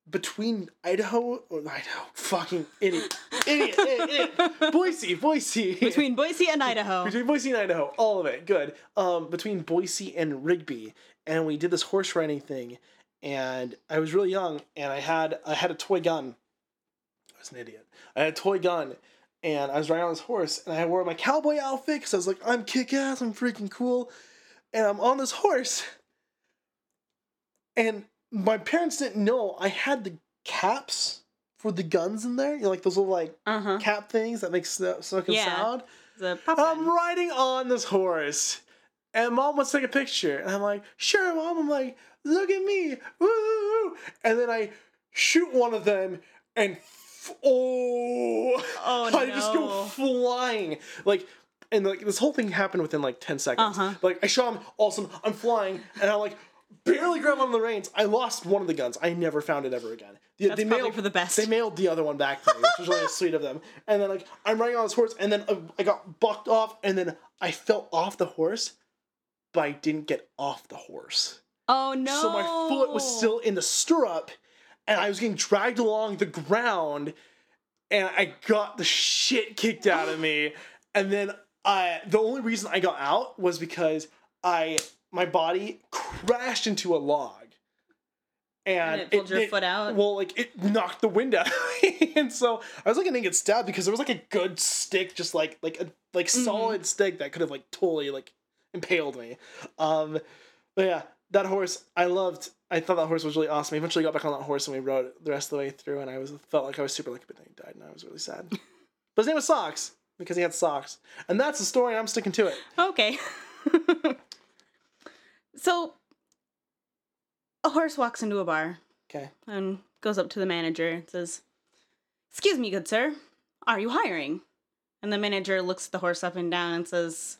between Idaho or Idaho. Fucking idiot. idiot, idiot, idiot. Boise, Boise. Between Boise and Idaho. Between Boise and Idaho. All of it. Good. Um, between Boise and Rigby. And we did this horse riding thing. And I was really young, and I had I had a toy gun. I was an idiot. I had a toy gun, and I was riding on this horse, and I wore my cowboy outfit because I was like, I'm kick-ass, I'm freaking cool, and I'm on this horse. And my parents didn't know I had the caps for the guns in there, you know, like those little like uh-huh. cap things that make snow, snow yeah. sound. The pop I'm gun. Riding on this horse, and Mom wants to take a picture, and I'm like, sure, Mom. I'm like, look at me, woo! And then I shoot one of them, and f- oh, oh I no. just go flying. Like, and like this whole thing happened within like ten seconds. Uh-huh. Like I shot him, awesome, I'm flying, and I like barely grabbed on the reins. I lost one of the guns. I never found it ever again. They, That's they probably mailed, for the best. They mailed the other one back to me, which was really sweet of them. And then like I'm riding on this horse, and then I, I got bucked off, and then I fell off the horse, but I didn't get off the horse. Oh, no. So my foot was still in the stirrup, and I was getting dragged along the ground, and I got the shit kicked out of me. And then I, the only reason I got out was because I my body crashed into a log. And, and it pulled it, your it, foot out? Well, like, it knocked the wind out of me. And so I was like, I didn't get stabbed because there was, like, a good stick, just, like, like a like mm-hmm. solid stick that could have, like, totally, like, impaled me. Um, but, yeah. That horse, I loved. I thought that horse was really awesome. I eventually got back on that horse and we rode it the rest of the way through, and I was felt like I was super lucky, but then he died, and I was really sad. But his name was Socks, because he had socks. And that's the story, and I'm sticking to it. Okay. So, a horse walks into a bar. Okay. And goes up to the manager and says, "Excuse me, good sir, are you hiring?" And the manager looks the horse up and down and says,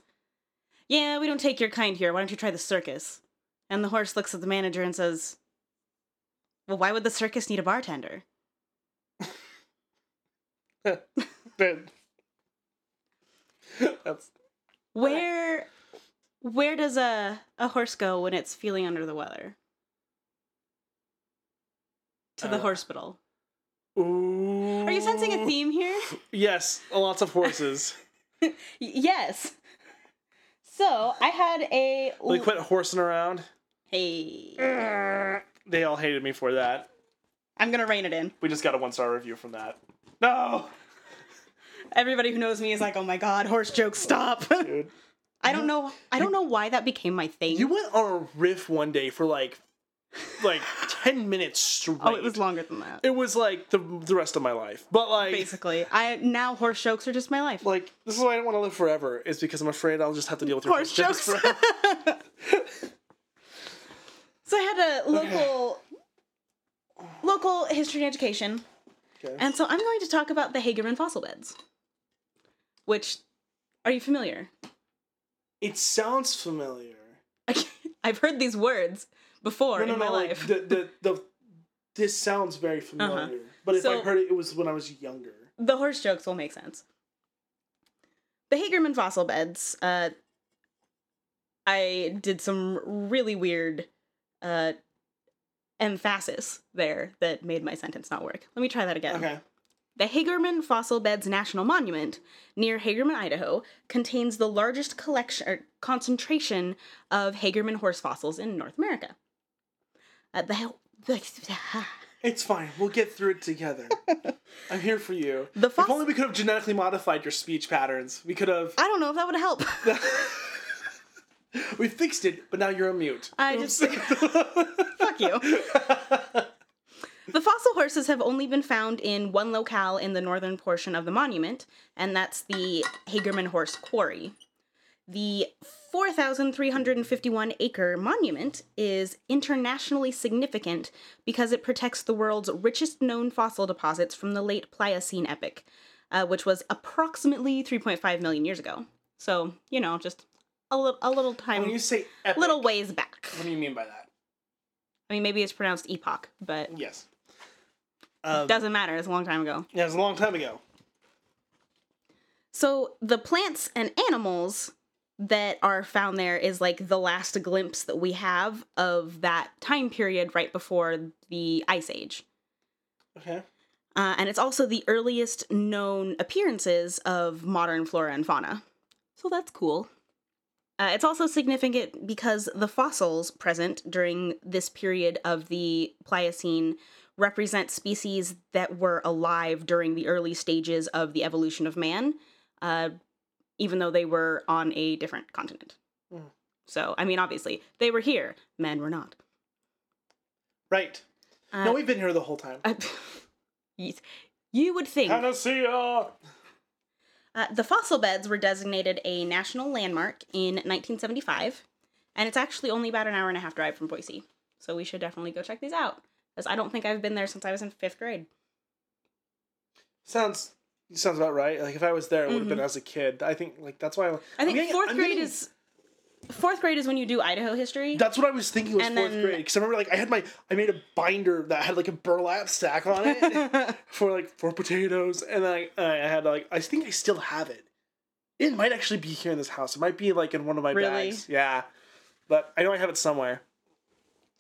"Yeah, we don't take your kind here. Why don't you try the circus?" And the horse looks at the manager and says, "Well, why would the circus need a bartender?" That's... Where where does a, a horse go when it's feeling under the weather? To the uh, hospital. Ooh. Are you sensing a theme here? Yes, lots of horses. Yes. So, I had a... They quit horsing around. Hey. They all hated me for that. I'm going to rein it in. We just got a one-star review from that. No! Everybody who knows me is like, oh my god, horse jokes, stop. Oh, dude. I don't know I don't know why that became my thing. You went on a riff one day for like like ten minutes straight. Oh, it was longer than that. It was like the the rest of my life. But like basically, I now horse jokes are just my life. Like this is why I don't want to live forever, is because I'm afraid I'll just have to deal with your horse jokes forever. So I had a local okay. local history and education. Okay. And so I'm going to talk about the Hagerman Fossil Beds. Which are you familiar? It sounds familiar. I've heard these words before no, no, in my no, life. Like, the, the, the, this sounds very familiar. Uh-huh. But if so, I heard it, it was when I was younger. The horse jokes will make sense. The Hagerman Fossil Beds. Uh, I did some really weird uh, emphasis there that made my sentence not work. Let me try that again. Okay. The Hagerman Fossil Beds National Monument near Hagerman, Idaho, contains the largest collection or concentration of Hagerman horse fossils in North America. Uh, the, the, uh, it's fine. We'll get through it together. I'm here for you. The foss- if only we could have genetically modified your speech patterns. We could have... I don't know if that would help. We fixed it, but now you're on mute. I Oops. just... Fuck you. The fossil horses have only been found in one locale in the northern portion of the monument, and that's the Hagerman Horse Quarry. The four thousand three hundred fifty-one acre monument is internationally significant because it protects the world's richest known fossil deposits from the late Pliocene epoch, uh, which was approximately three point five million years ago. So, you know, just a, li- a little time... When you say epic... Little ways back. What do you mean by that? I mean, maybe it's pronounced epoch, but... Yes. Um, doesn't matter. It's a long time ago. Yeah, it's a long time ago. So the plants and animals that are found there is like the last glimpse that we have of that time period right before the Ice Age. Okay. Uh, and it's also the earliest known appearances of modern flora and fauna. So that's cool. Uh, it's also significant because the fossils present during this period of the Pliocene represent species that were alive during the early stages of the evolution of man, uh, even though they were on a different continent. Mm. So, I mean, obviously, they were here. Men were not. Right. Uh, no, we've been here the whole time. Uh, you would think... Panacea! Uh, the fossil beds were designated a national landmark in nineteen seventy-five, and it's actually only about an hour and a half drive from Boise, so we should definitely go check these out, because I don't think I've been there since I was in fifth grade. Sounds sounds about right. Like, if I was there, it mm-hmm. would have been as a kid. I think, like, that's why... I, I think getting, fourth I'm grade getting... is... Fourth grade is when you do Idaho history. That's what I was thinking was and fourth then, grade. Because I remember, like, I had my, I made a binder that had, like, a burlap sack on it for, like, for potatoes. And I, I had, like, I think I still have it. It might actually be here in this house. It might be, like, in one of my really? bags. Yeah. But I know I have it somewhere.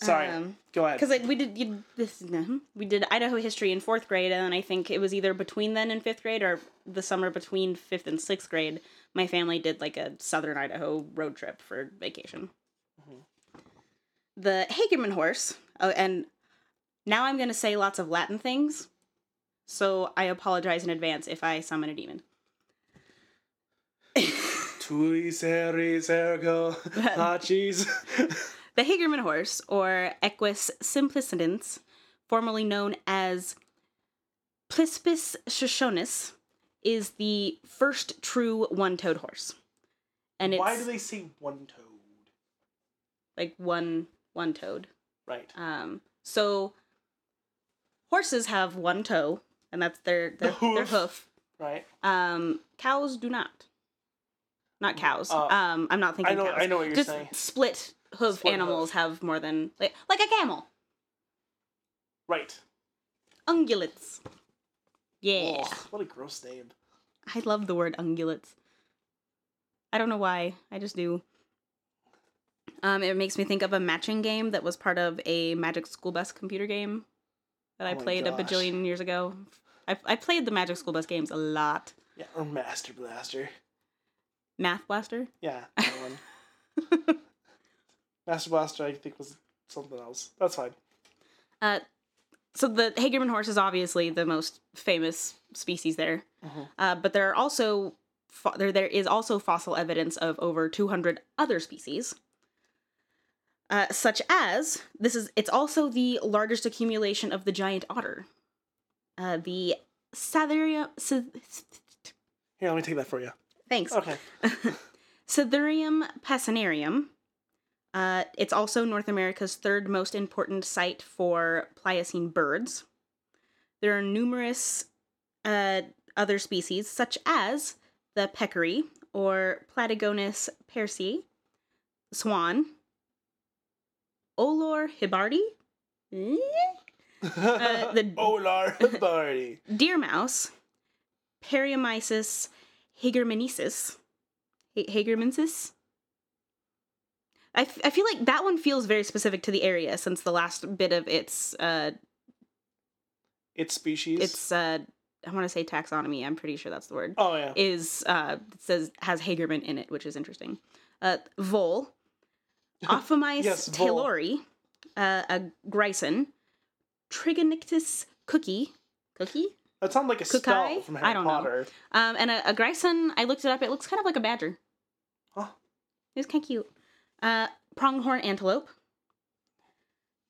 Sorry. Um, Go ahead. Because, like, we did, you, this, no, we did Idaho history in fourth grade. And then I think it was either between then and fifth grade or the summer between fifth and sixth grade. My family did, like, a southern Idaho road trip for vacation. Mm-hmm. The Hagerman horse, oh, and now I'm going to say lots of Latin things, so I apologize in advance if I summon a demon. Tuis eris ergo pacis. The Hagerman horse, or Equus Simplicidens, formerly known as Plispis Shoshonis, is the first true one-toed horse. And it's, why do they say one-toed? Like one one-toed. Right. Um so horses have one toe, and that's their their, the hoof. their hoof. Right. Um cows do not. Not cows. Uh, um I'm not thinking I know, cows. I know what you're Just saying. Just split hoof split animals hoof. have more than like like a camel. Right. Ungulates. Yeah. Oh, what a gross name. I love the word ungulates. I don't know why. I just do. Um, it makes me think of a matching game that was part of a Magic School Bus computer game that I oh played gosh. a bajillion years ago. I I played the Magic School Bus games a lot. Yeah, or Master Blaster. Math Blaster? Yeah, that one. Master Blaster, I think, was something else. That's fine. Uh... So the Hagerman horse is obviously the most famous species there, mm-hmm. uh, but there are also fo- there there is also fossil evidence of over two hundred other species, uh, such as this is it's also the largest accumulation of the giant otter, uh, the Satherium. Here, let me take that for you. Thanks. Okay. Satherium pacinarium. Uh, it's also North America's third most important site for Pliocene birds. There are numerous uh, other species, such as the peccary, or Platygonus persei, swan, Olor hibbardi, uh, the Olor hibbardi, deer mouse, Peromyscus hagermanensis, hagermanensis. I, f- I feel like that one feels very specific to the area since the last bit of its... Uh, its species? It's... Uh, I want to say taxonomy. I'm pretty sure that's the word. Oh, yeah. Is, uh, it says, has Hagerman in it, which is interesting. Uh, vole. Ophamys yes, taylori. Uh, a grison. Trigonictis cookii. Cookie? That sounds like a Kukai? Spell from Harry I don't Potter. Know. Um, and a, a grison, I looked it up, it looks kind of like a badger. Huh? It's kind of cute. Uh, pronghorn antelope.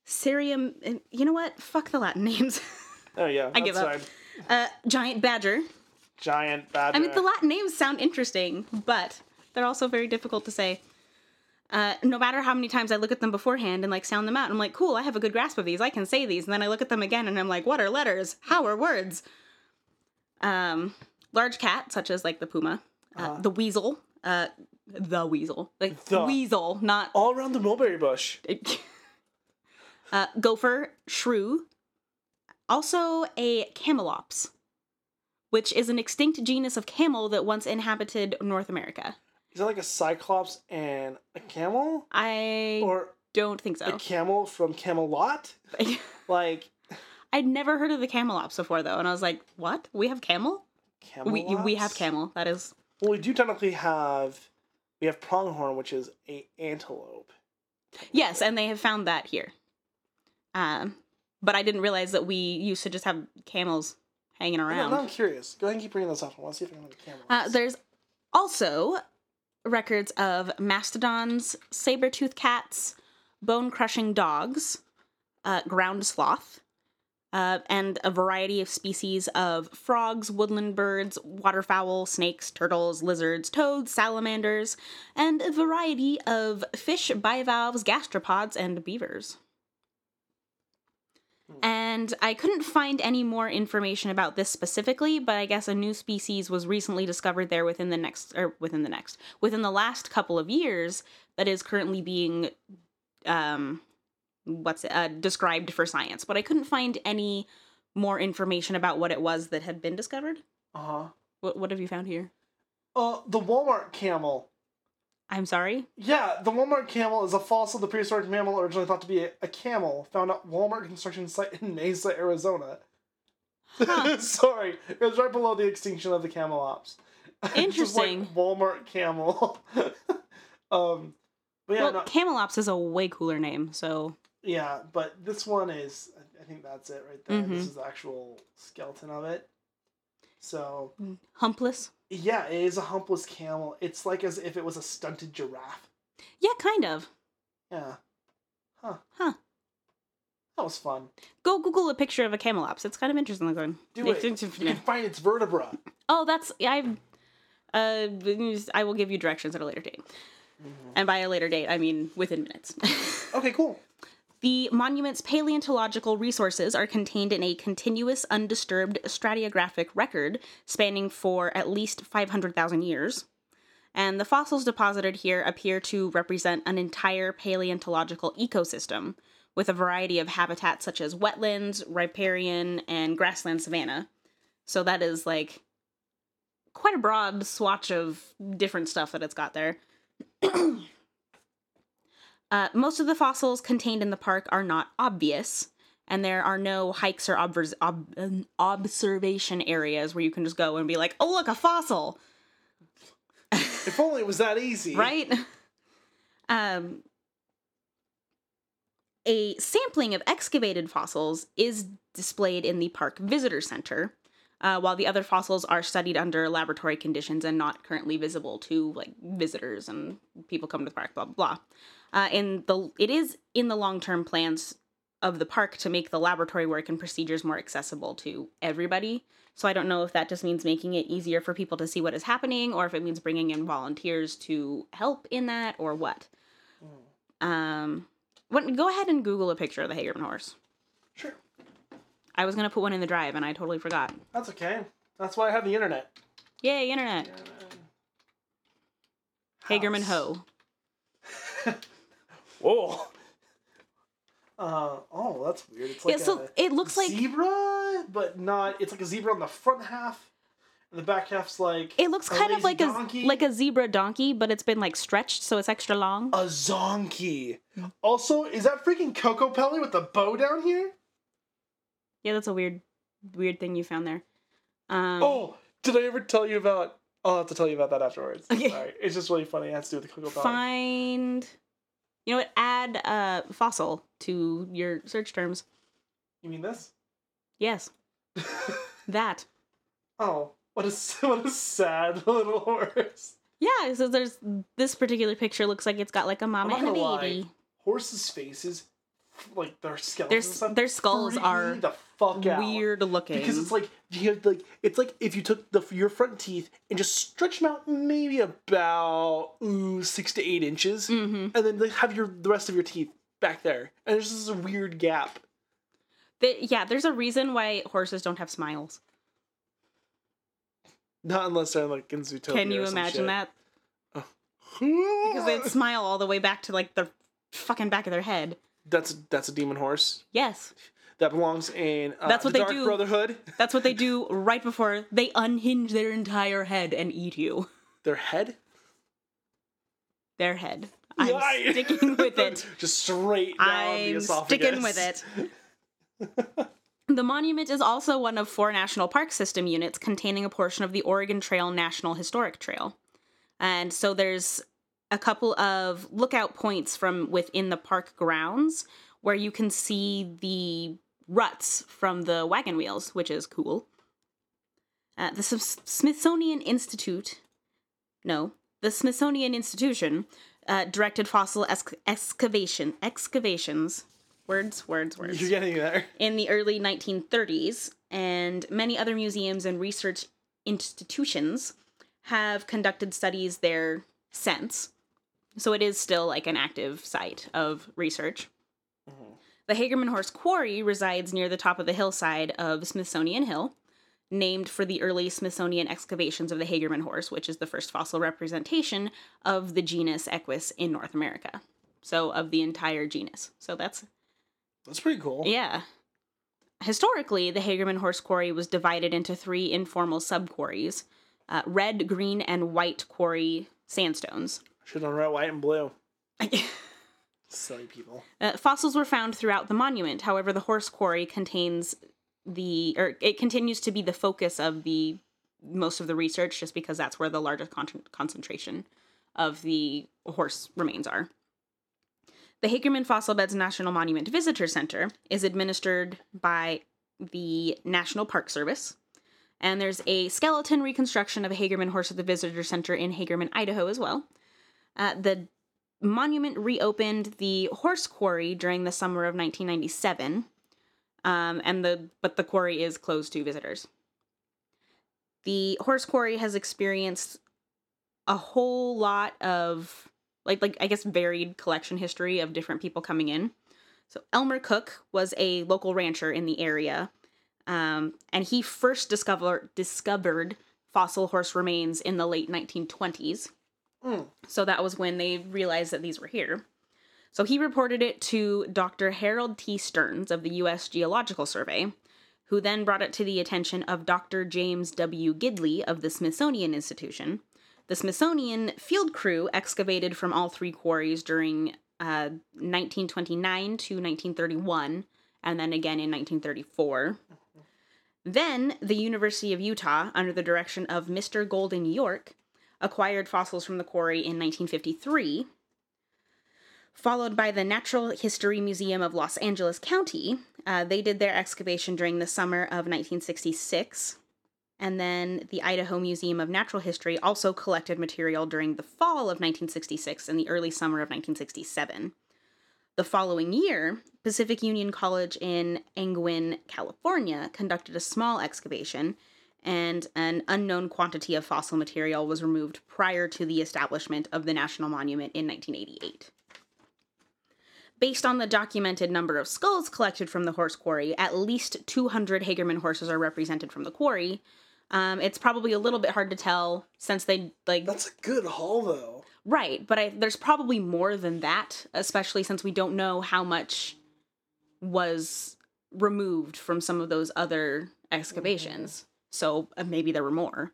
Satherium, and you know what? Fuck the Latin names. Oh, yeah. I give up. Fine. Uh, giant badger. Giant badger. I mean, the Latin names sound interesting, but they're also very difficult to say. Uh, no matter how many times I look at them beforehand and, like, sound them out, I'm like, cool, I have a good grasp of these. I can say these. And then I look at them again, and I'm like, what are letters? How are words? Um, large cat, such as, like, the puma. Uh, uh-huh. The weasel. Uh, the weasel. Like, the weasel, not... All around the mulberry bush. uh, gopher. Shrew. Also a Camelops, which is an extinct genus of camel that once inhabited North America. Is that like a cyclops and a camel? I or don't think so. A camel from Camelot? Like, I'd never heard of the Camelops before, though, and I was like, what? We have camel? Camelops? We, we have camel, that is. Well, we do technically have, we have pronghorn, which is a antelope. Yes, and they have found that here. Um... But I didn't realize that we used to just have camels hanging around. No, no, I'm curious. Go ahead and keep reading this off. I want to see if I can look at camels. Uh, there's also records of mastodons, saber-toothed cats, bone-crushing dogs, uh, ground sloth, uh, and a variety of species of frogs, woodland birds, waterfowl, snakes, turtles, lizards, toads, salamanders, and a variety of fish, bivalves, gastropods, and beavers. And I couldn't find any more information about this specifically, but I guess a new species was recently discovered there within the next, or within the next, within the last couple of years that is currently being, um, what's it, uh, described for science. But I couldn't find any more information about what it was that had been discovered. Uh-huh. What, what have you found here? Uh, the Walmart camel. I'm sorry? Yeah, the Walmart camel is a fossil of the prehistoric mammal originally thought to be a, a camel, found at Walmart construction site in Mesa, Arizona. Huh. Sorry, it was right below the extinction of the Camelops. Interesting. Just like Walmart camel. um, but yeah, well, no, Camelops is a way cooler name, so... Yeah, but this one is, I think that's it right there. Mm-hmm. This is the actual skeleton of it. So... Humpless? Yeah, it is a humpless camel. It's like as if it was a stunted giraffe. Yeah, kind of. Yeah. Huh. Huh. That was fun. Go Google a picture of a Camelops. It's kind of interesting looking. Do it. You can find its vertebra. Oh, that's... I've, uh, I will give you directions at a later date. Mm-hmm. And by a later date, I mean within minutes. Okay, cool. The monument's paleontological resources are contained in a continuous, undisturbed stratigraphic record spanning for at least five hundred thousand years, and the fossils deposited here appear to represent an entire paleontological ecosystem, with a variety of habitats such as wetlands, riparian, and grassland savanna. So that is, like, quite a broad swatch of different stuff that it's got there. Uh, most of the fossils contained in the park are not obvious, and there are no hikes or obvers- ob- observation areas where you can just go and be like, oh, look, a fossil! If only it was that easy. Right? Um, a sampling of excavated fossils is displayed in the Park Visitor Center, uh, while the other fossils are studied under laboratory conditions and not currently visible to, like, visitors and people coming to the park, blah, blah, blah. Uh, in the it is in the long-term plans of the park to make the laboratory work and procedures more accessible to everybody. So I don't know if that just means making it easier for people to see what is happening, or if it means bringing in volunteers to help in that, or what. Mm. Um, what, go ahead and Google a picture of the Hagerman horse. Sure. I was gonna put one in the drive, and I totally forgot. That's okay. That's why I have the internet. Yay, internet. Yeah. Hagerman Ho. Whoa! Uh, oh, that's weird. It's like yeah, so a it looks zebra, like zebra, but not. It's like a zebra on the front half, And the back half's like it looks kind of like donkey. a like a zebra donkey, but it's been like stretched, so it's extra long. A zonkey. Also, is that freaking Kokopelli with the bow down here? Yeah, that's a weird, weird thing you found there. Um, oh, did I ever tell you about? I'll have to tell you about that afterwards. Okay. Sorry, it's just really funny. It has to do with the Kokopelli. Find, you know what? Add uh, fossil to your search terms. You mean this? Yes. That. Oh. What a, what a sad little horse. Yeah, so there's this particular picture looks like it's got like a mama and a baby. Lie. Horses' faces, like their skeletons, their, their skulls are the fuck weird out. looking because it's like you have like it's like if you took the your front teeth and just stretch them out maybe about ooh, six to eight inches, mm-hmm. and then have your the rest of your teeth back there, and there's just a weird gap. But, yeah, there's a reason why horses don't have smiles. Not unless they're, like, in Zootopia. Can you or some imagine shit. that? Oh. Because they'd smile all the way back to, like, the fucking back of their head. That's that's a demon horse? Yes. That belongs in uh, that's what the they Dark do. Brotherhood? That's what they do right before they unhinge their entire head and eat you. Their head? Their head. I'm Why? sticking with it. Just straight down I'm the esophagus. I'm sticking with it. The monument is also one of four National Park System units containing a portion of the Oregon Trail National Historic Trail. And so there's a couple of lookout points from within the park grounds where you can see the ruts from the wagon wheels, which is cool. Uh, the Smithsonian Institute, no, the Smithsonian Institution uh, directed fossil exc- excavation, excavations. Words, words, words. You're getting there. In the early nineteen thirties, and many other museums and research institutions have conducted studies there since. So it is still like an active site of research. Mm-hmm. The Hagerman Horse Quarry resides near the top of the hillside of Smithsonian Hill, named for the early Smithsonian excavations of the Hagerman horse, which is the first fossil representation of the genus Equus in North America. So of the entire genus. So that's... That's pretty cool. Yeah. Historically, the Hagerman Horse Quarry was divided into three informal sub-quarries. Uh, red, green, and white quarry sandstones. Should have done red, white, and blue. Silly people. Uh, fossils were found throughout the monument. However, the horse quarry contains the... or it continues to be the focus of the most of the research, just because that's where the largest con- concentration of the horse remains are. The Hagerman Fossil Beds National Monument Visitor Center is administered by the National Park Service, and there's a skeleton reconstruction of a Hagerman horse at the Visitor Center in Hagerman, Idaho, as well. Uh, the monument reopened the horse quarry during the summer of nineteen ninety-seven, um, and the but the quarry is closed to visitors. The horse quarry has experienced a whole lot of... Like, like I guess, varied collection history of different people coming in. So Elmer Cook was a local rancher in the area, um, and he first discover, discovered fossil horse remains in the late nineteen twenties. Mm. So that was when they realized that these were here. So he reported it to Doctor Harold T. Stearns of the U S Geological Survey, who then brought it to the attention of Doctor James W. Gidley of the Smithsonian Institution. The Smithsonian field crew excavated from all three quarries during uh, nineteen twenty-nine to nineteen thirty-one, and then again in nineteen thirty-four. Then, the University of Utah, under the direction of Mister Golden York, acquired fossils from the quarry in nineteen fifty-three, followed by the Natural History Museum of Los Angeles County. Uh, they did their excavation during the summer of nineteen sixty-six. And then the Idaho Museum of Natural History also collected material during the fall of nineteen sixty-six and the early summer of nineteen sixty-seven. The following year, Pacific Union College in Angwin, California, conducted a small excavation, and an unknown quantity of fossil material was removed prior to the establishment of the National Monument in nineteen eighty-eight. Based on the documented number of skulls collected from the horse quarry, at least two hundred Hagerman horses are represented from the quarry. Um, it's probably a little bit hard to tell since they, like... That's a good haul, though. Right, but I, there's probably more than that, especially since we don't know how much was removed from some of those other excavations. so maybe there were more.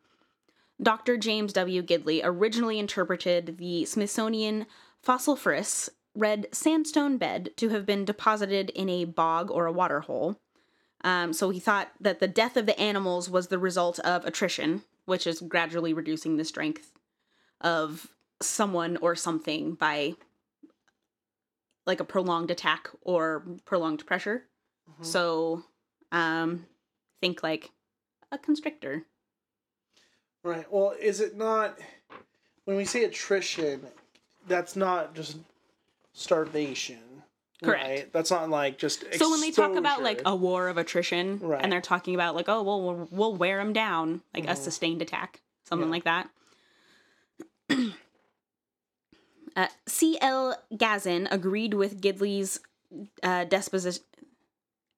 Doctor James W. Gidley originally interpreted the Smithsonian fossiliferous red sandstone bed to have been deposited in a bog or a water hole. Um, so he thought that the death of the animals was the result of attrition, which is gradually reducing the strength of someone or something by like a prolonged attack or prolonged pressure. Mm-hmm. So um, think like a constrictor. Right. Well, is it not, when we say attrition, that's not just starvation. Correct. Right? That's not like just exposure. So when they talk about like a war of attrition, right, and they're talking about like, oh, well, we'll, we'll wear them down, like mm-hmm. a sustained attack, something yeah. like that. uh, C L Gazin agreed with Gidley's uh, disposi-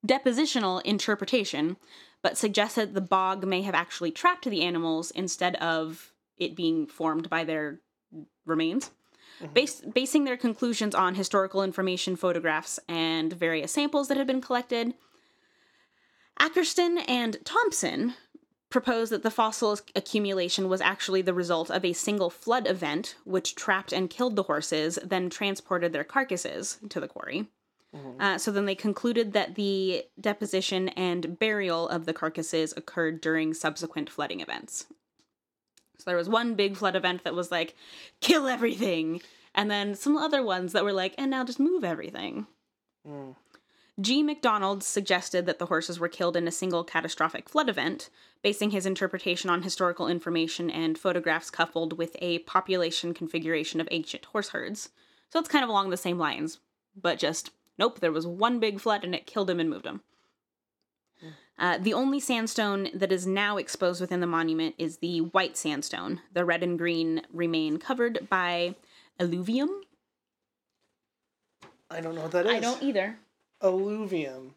depositional interpretation, but suggested the bog may have actually trapped the animals instead of it being formed by their remains. Mm-hmm. Bas- basing their conclusions on historical information, photographs, and various samples that had been collected, Ackerson and Thompson proposed that the fossil accumulation was actually the result of a single flood event, which trapped and killed the horses, then transported their carcasses to the quarry. Mm-hmm. Uh, so then they concluded that the deposition and burial of the carcasses occurred during subsequent flooding events. So there was one big flood event that was like, kill everything. And then some other ones that were like, and now just move everything. Mm. G. MacDonald suggested that the horses were killed in a single catastrophic flood event, basing his interpretation on historical information and photographs coupled with a population configuration of ancient horse herds. So it's kind of along the same lines, but just, nope, there was one big flood and it killed him and moved him. Uh, the only sandstone that is now exposed within the monument is the white sandstone. The red and green remain covered by alluvium. I don't know what that is. I don't either. Alluvium.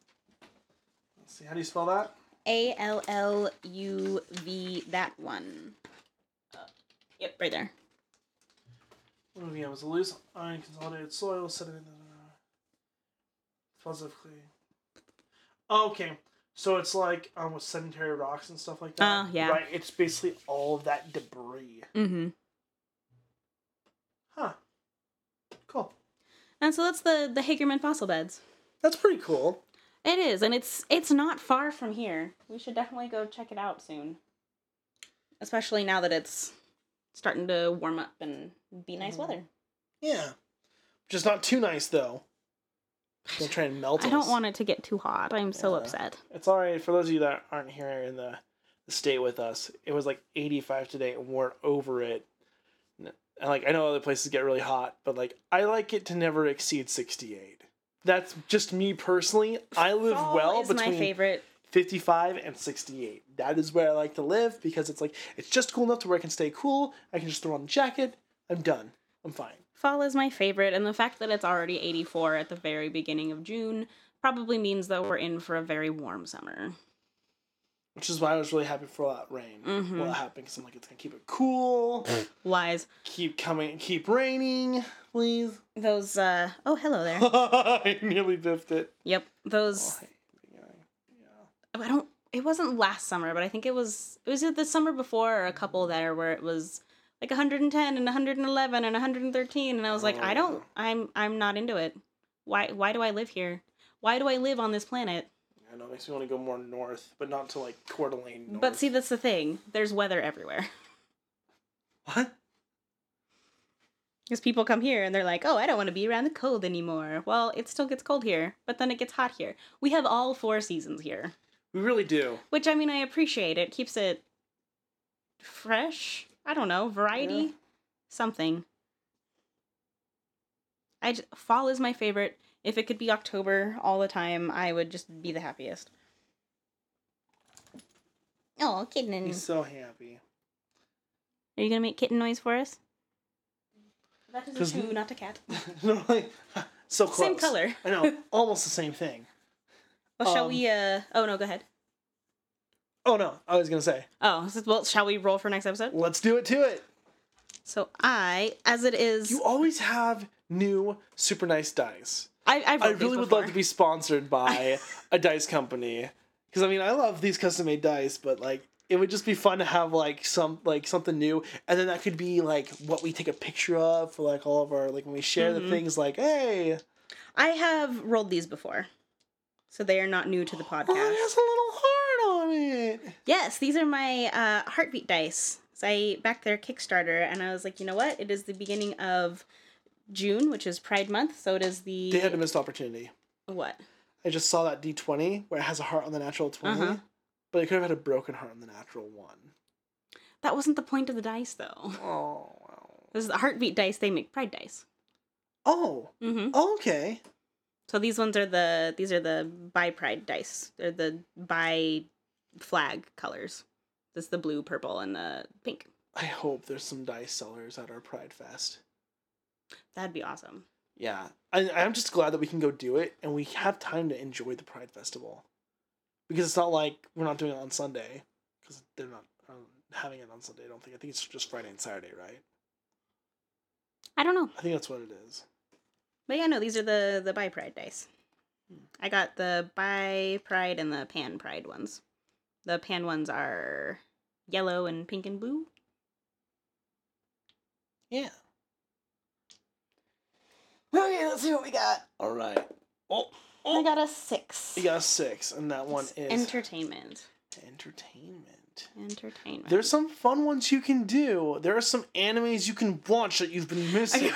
Let's see, how do you spell that? A L L U V, that one. Uh, yep, right there. Alluvium is a loose, unconsolidated soil, sediment, physically. Okay. So it's like um, with sedentary rocks and stuff like that. Oh, yeah. Right? It's basically all of that debris. Mm-hmm. Huh. Cool. And so that's the, the Hagerman Fossil Beds. That's pretty cool. It is, and it's it's not far from here. We should definitely go check it out soon. Especially now that it's starting to warm up and be nice mm-hmm. weather. Yeah. Just not too nice, though. They'll try and melt us. I don't want it to get too hot. I'm so yeah. upset. It's all right. For those of you that aren't here in the, the state with us, it was like eighty-five today and we're over it. And like, I know other places get really hot, but like, I like it to never exceed sixty-eight. That's just me personally. I live Fall well is between my favorite. fifty-five and sixty-eight. That is where I like to live because it's like, it's just cool enough to where I can stay cool. I can just throw on a jacket. I'm done. I'm fine. Fall is my favorite, and the fact that it's already eighty-four at the very beginning of June probably means that we're in for a very warm summer. Which is why I was really happy for all that rain. Mm-hmm. Well, it happened because I'm like, it's going to keep it cool. Lies. Keep coming, keep raining, please. Those, uh, oh, hello there. I nearly biffed it. Yep, those. Oh, I, yeah. I don't, it wasn't last summer, but I think it was, it was the summer before or a couple there where it was like one hundred ten and one hundred eleven and one hundred thirteen, and I was like, I don't, I'm I'm not into it. Why Why do I live here? Why do I live on this planet? I know, it makes me want to go more north, but not to, like, Coeur d'Alene north. But see, that's the thing. There's weather everywhere. What? Because people come here, and they're like, oh, I don't want to be around the cold anymore. Well, it still gets cold here, but then it gets hot here. We have all four seasons here. We really do. Which, I mean, I appreciate. It keeps it fresh. I don't know, variety, yeah. something. I just, fall is my favorite. If it could be October all the time, I would just be the happiest. Oh, kitten. He's so happy. Are you going to make kitten noise for us? That is a shoe, not a cat. No, like, so close. Same color. I know, almost the same thing. Well, um, shall we, uh... oh, no, go ahead. Oh, no. I was going to say. Oh, well, shall we roll for next episode? Let's do it to it. So I, as it is... You always have new super nice dice. I I've I really would love to be sponsored by a dice company. Because, I mean, I love these custom-made dice, but, like, it would just be fun to have like some like something new, and then that could be like what we take a picture of for like all of our like when we share mm-hmm. the things. Like, hey, I have rolled these before, so they are not new to the podcast. Oh, it has a little heart on it. Yes, these are my uh, Heartbeat Dice. So I backed their Kickstarter, and I was like, you know what? It is the beginning of June, which is Pride Month, so it is the... They had a missed opportunity. What? I just saw that D twenty, where it has a heart on the natural twenty, uh-huh. but it could have had a broken heart on the natural one. That wasn't the point of the dice, though. Oh, wow. This is the Heartbeat Dice. They make Pride Dice. Oh. Mm-hmm. Oh, okay. So these ones are the... These are the bi-Pride Dice. They're the bi-flag colors. This is the blue, purple, and the pink. I hope there's some dice sellers at our Pride Fest. That'd be awesome. Yeah. I, I'm just glad that we can go do it, and we have time to enjoy the Pride Festival. Because it's not like we're not doing it on Sunday, because they're not um, having it on Sunday, I don't think. I think it's just Friday and Saturday, right? I don't know. I think that's what it is. But yeah, no, these are the, the bi-Pride dice. Hmm. I got the bi-Pride and the pan-Pride ones. The pan ones are yellow and pink and blue. Yeah. Okay, let's see what we got. All right. Oh, oh. I got a six. You got a six, and that one it's is... Entertainment. Entertainment. Entertainment. There's some fun ones you can do. There are some animes you can watch that you've been missing.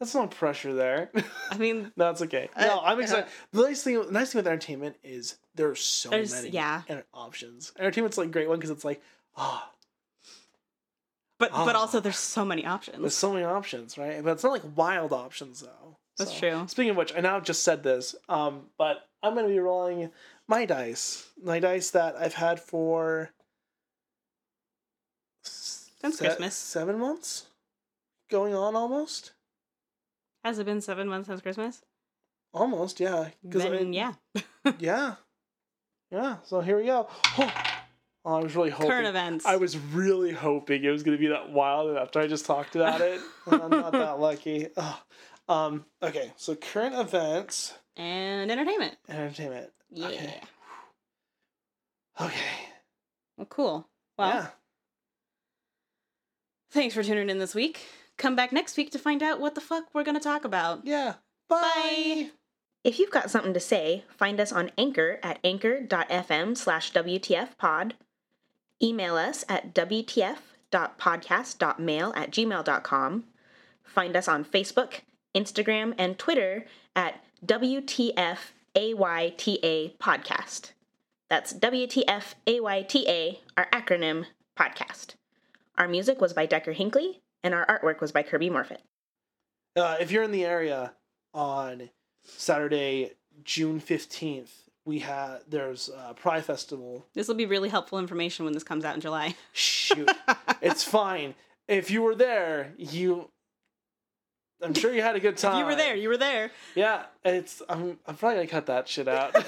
That's no pressure there. I mean... No, it's okay. No, I'm excited. The nice thing, the nice thing with entertainment is there are so many yeah. options. Entertainment's like a great one because it's like, ah. Oh, but oh. but also there's so many options. There's so many options, right? But it's not like wild options, though. That's so true. Speaking of which, I now just said this, um, but I'm going to be rolling my dice. My dice that I've had for... Since se- Christmas. Seven months? Going on almost? Has it been seven months since Christmas? Almost, yeah. Then, I, yeah. yeah. Yeah, so here we go. Oh, I was really hoping. Current events. I was really hoping it was going to be that wild after I just talked about it. I'm not that lucky. Oh. Um. Okay, so current events. And entertainment. Entertainment. Yeah. Okay. okay. Well, cool. Well, yeah. Thanks for tuning in this week. Come back next week to find out what the fuck we're going to talk about. Yeah. Bye. Bye. If you've got something to say, find us on Anchor at anchor.fm slash WTFpod. Email us at wtf.podcast.mail at gmail.com. Find us on Facebook, Instagram, and Twitter at WTFAYTA Podcast. That's WTFAYTA, our acronym, podcast. Our music was by Decker Hinckley. And our artwork was by Kirby Morfitt. Uh, if you're in the area on Saturday, June fifteenth, we have there's a Pride Festival. This will be really helpful information when this comes out in July. Shoot. It's fine. If you were there, you... I'm sure you had a good time. If you were there. You were there. Yeah. It's. I'm, I'm probably going to cut that shit out. I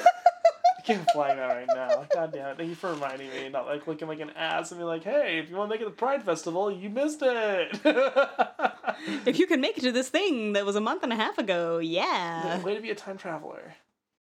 can't flag that right now. God damn it. Thank you for reminding me. Not like looking like an ass and be like, hey, if you want to make it to the Pride Festival, you missed it. If you can make it to this thing that was a month and a half ago, yeah. Way to be a time traveler.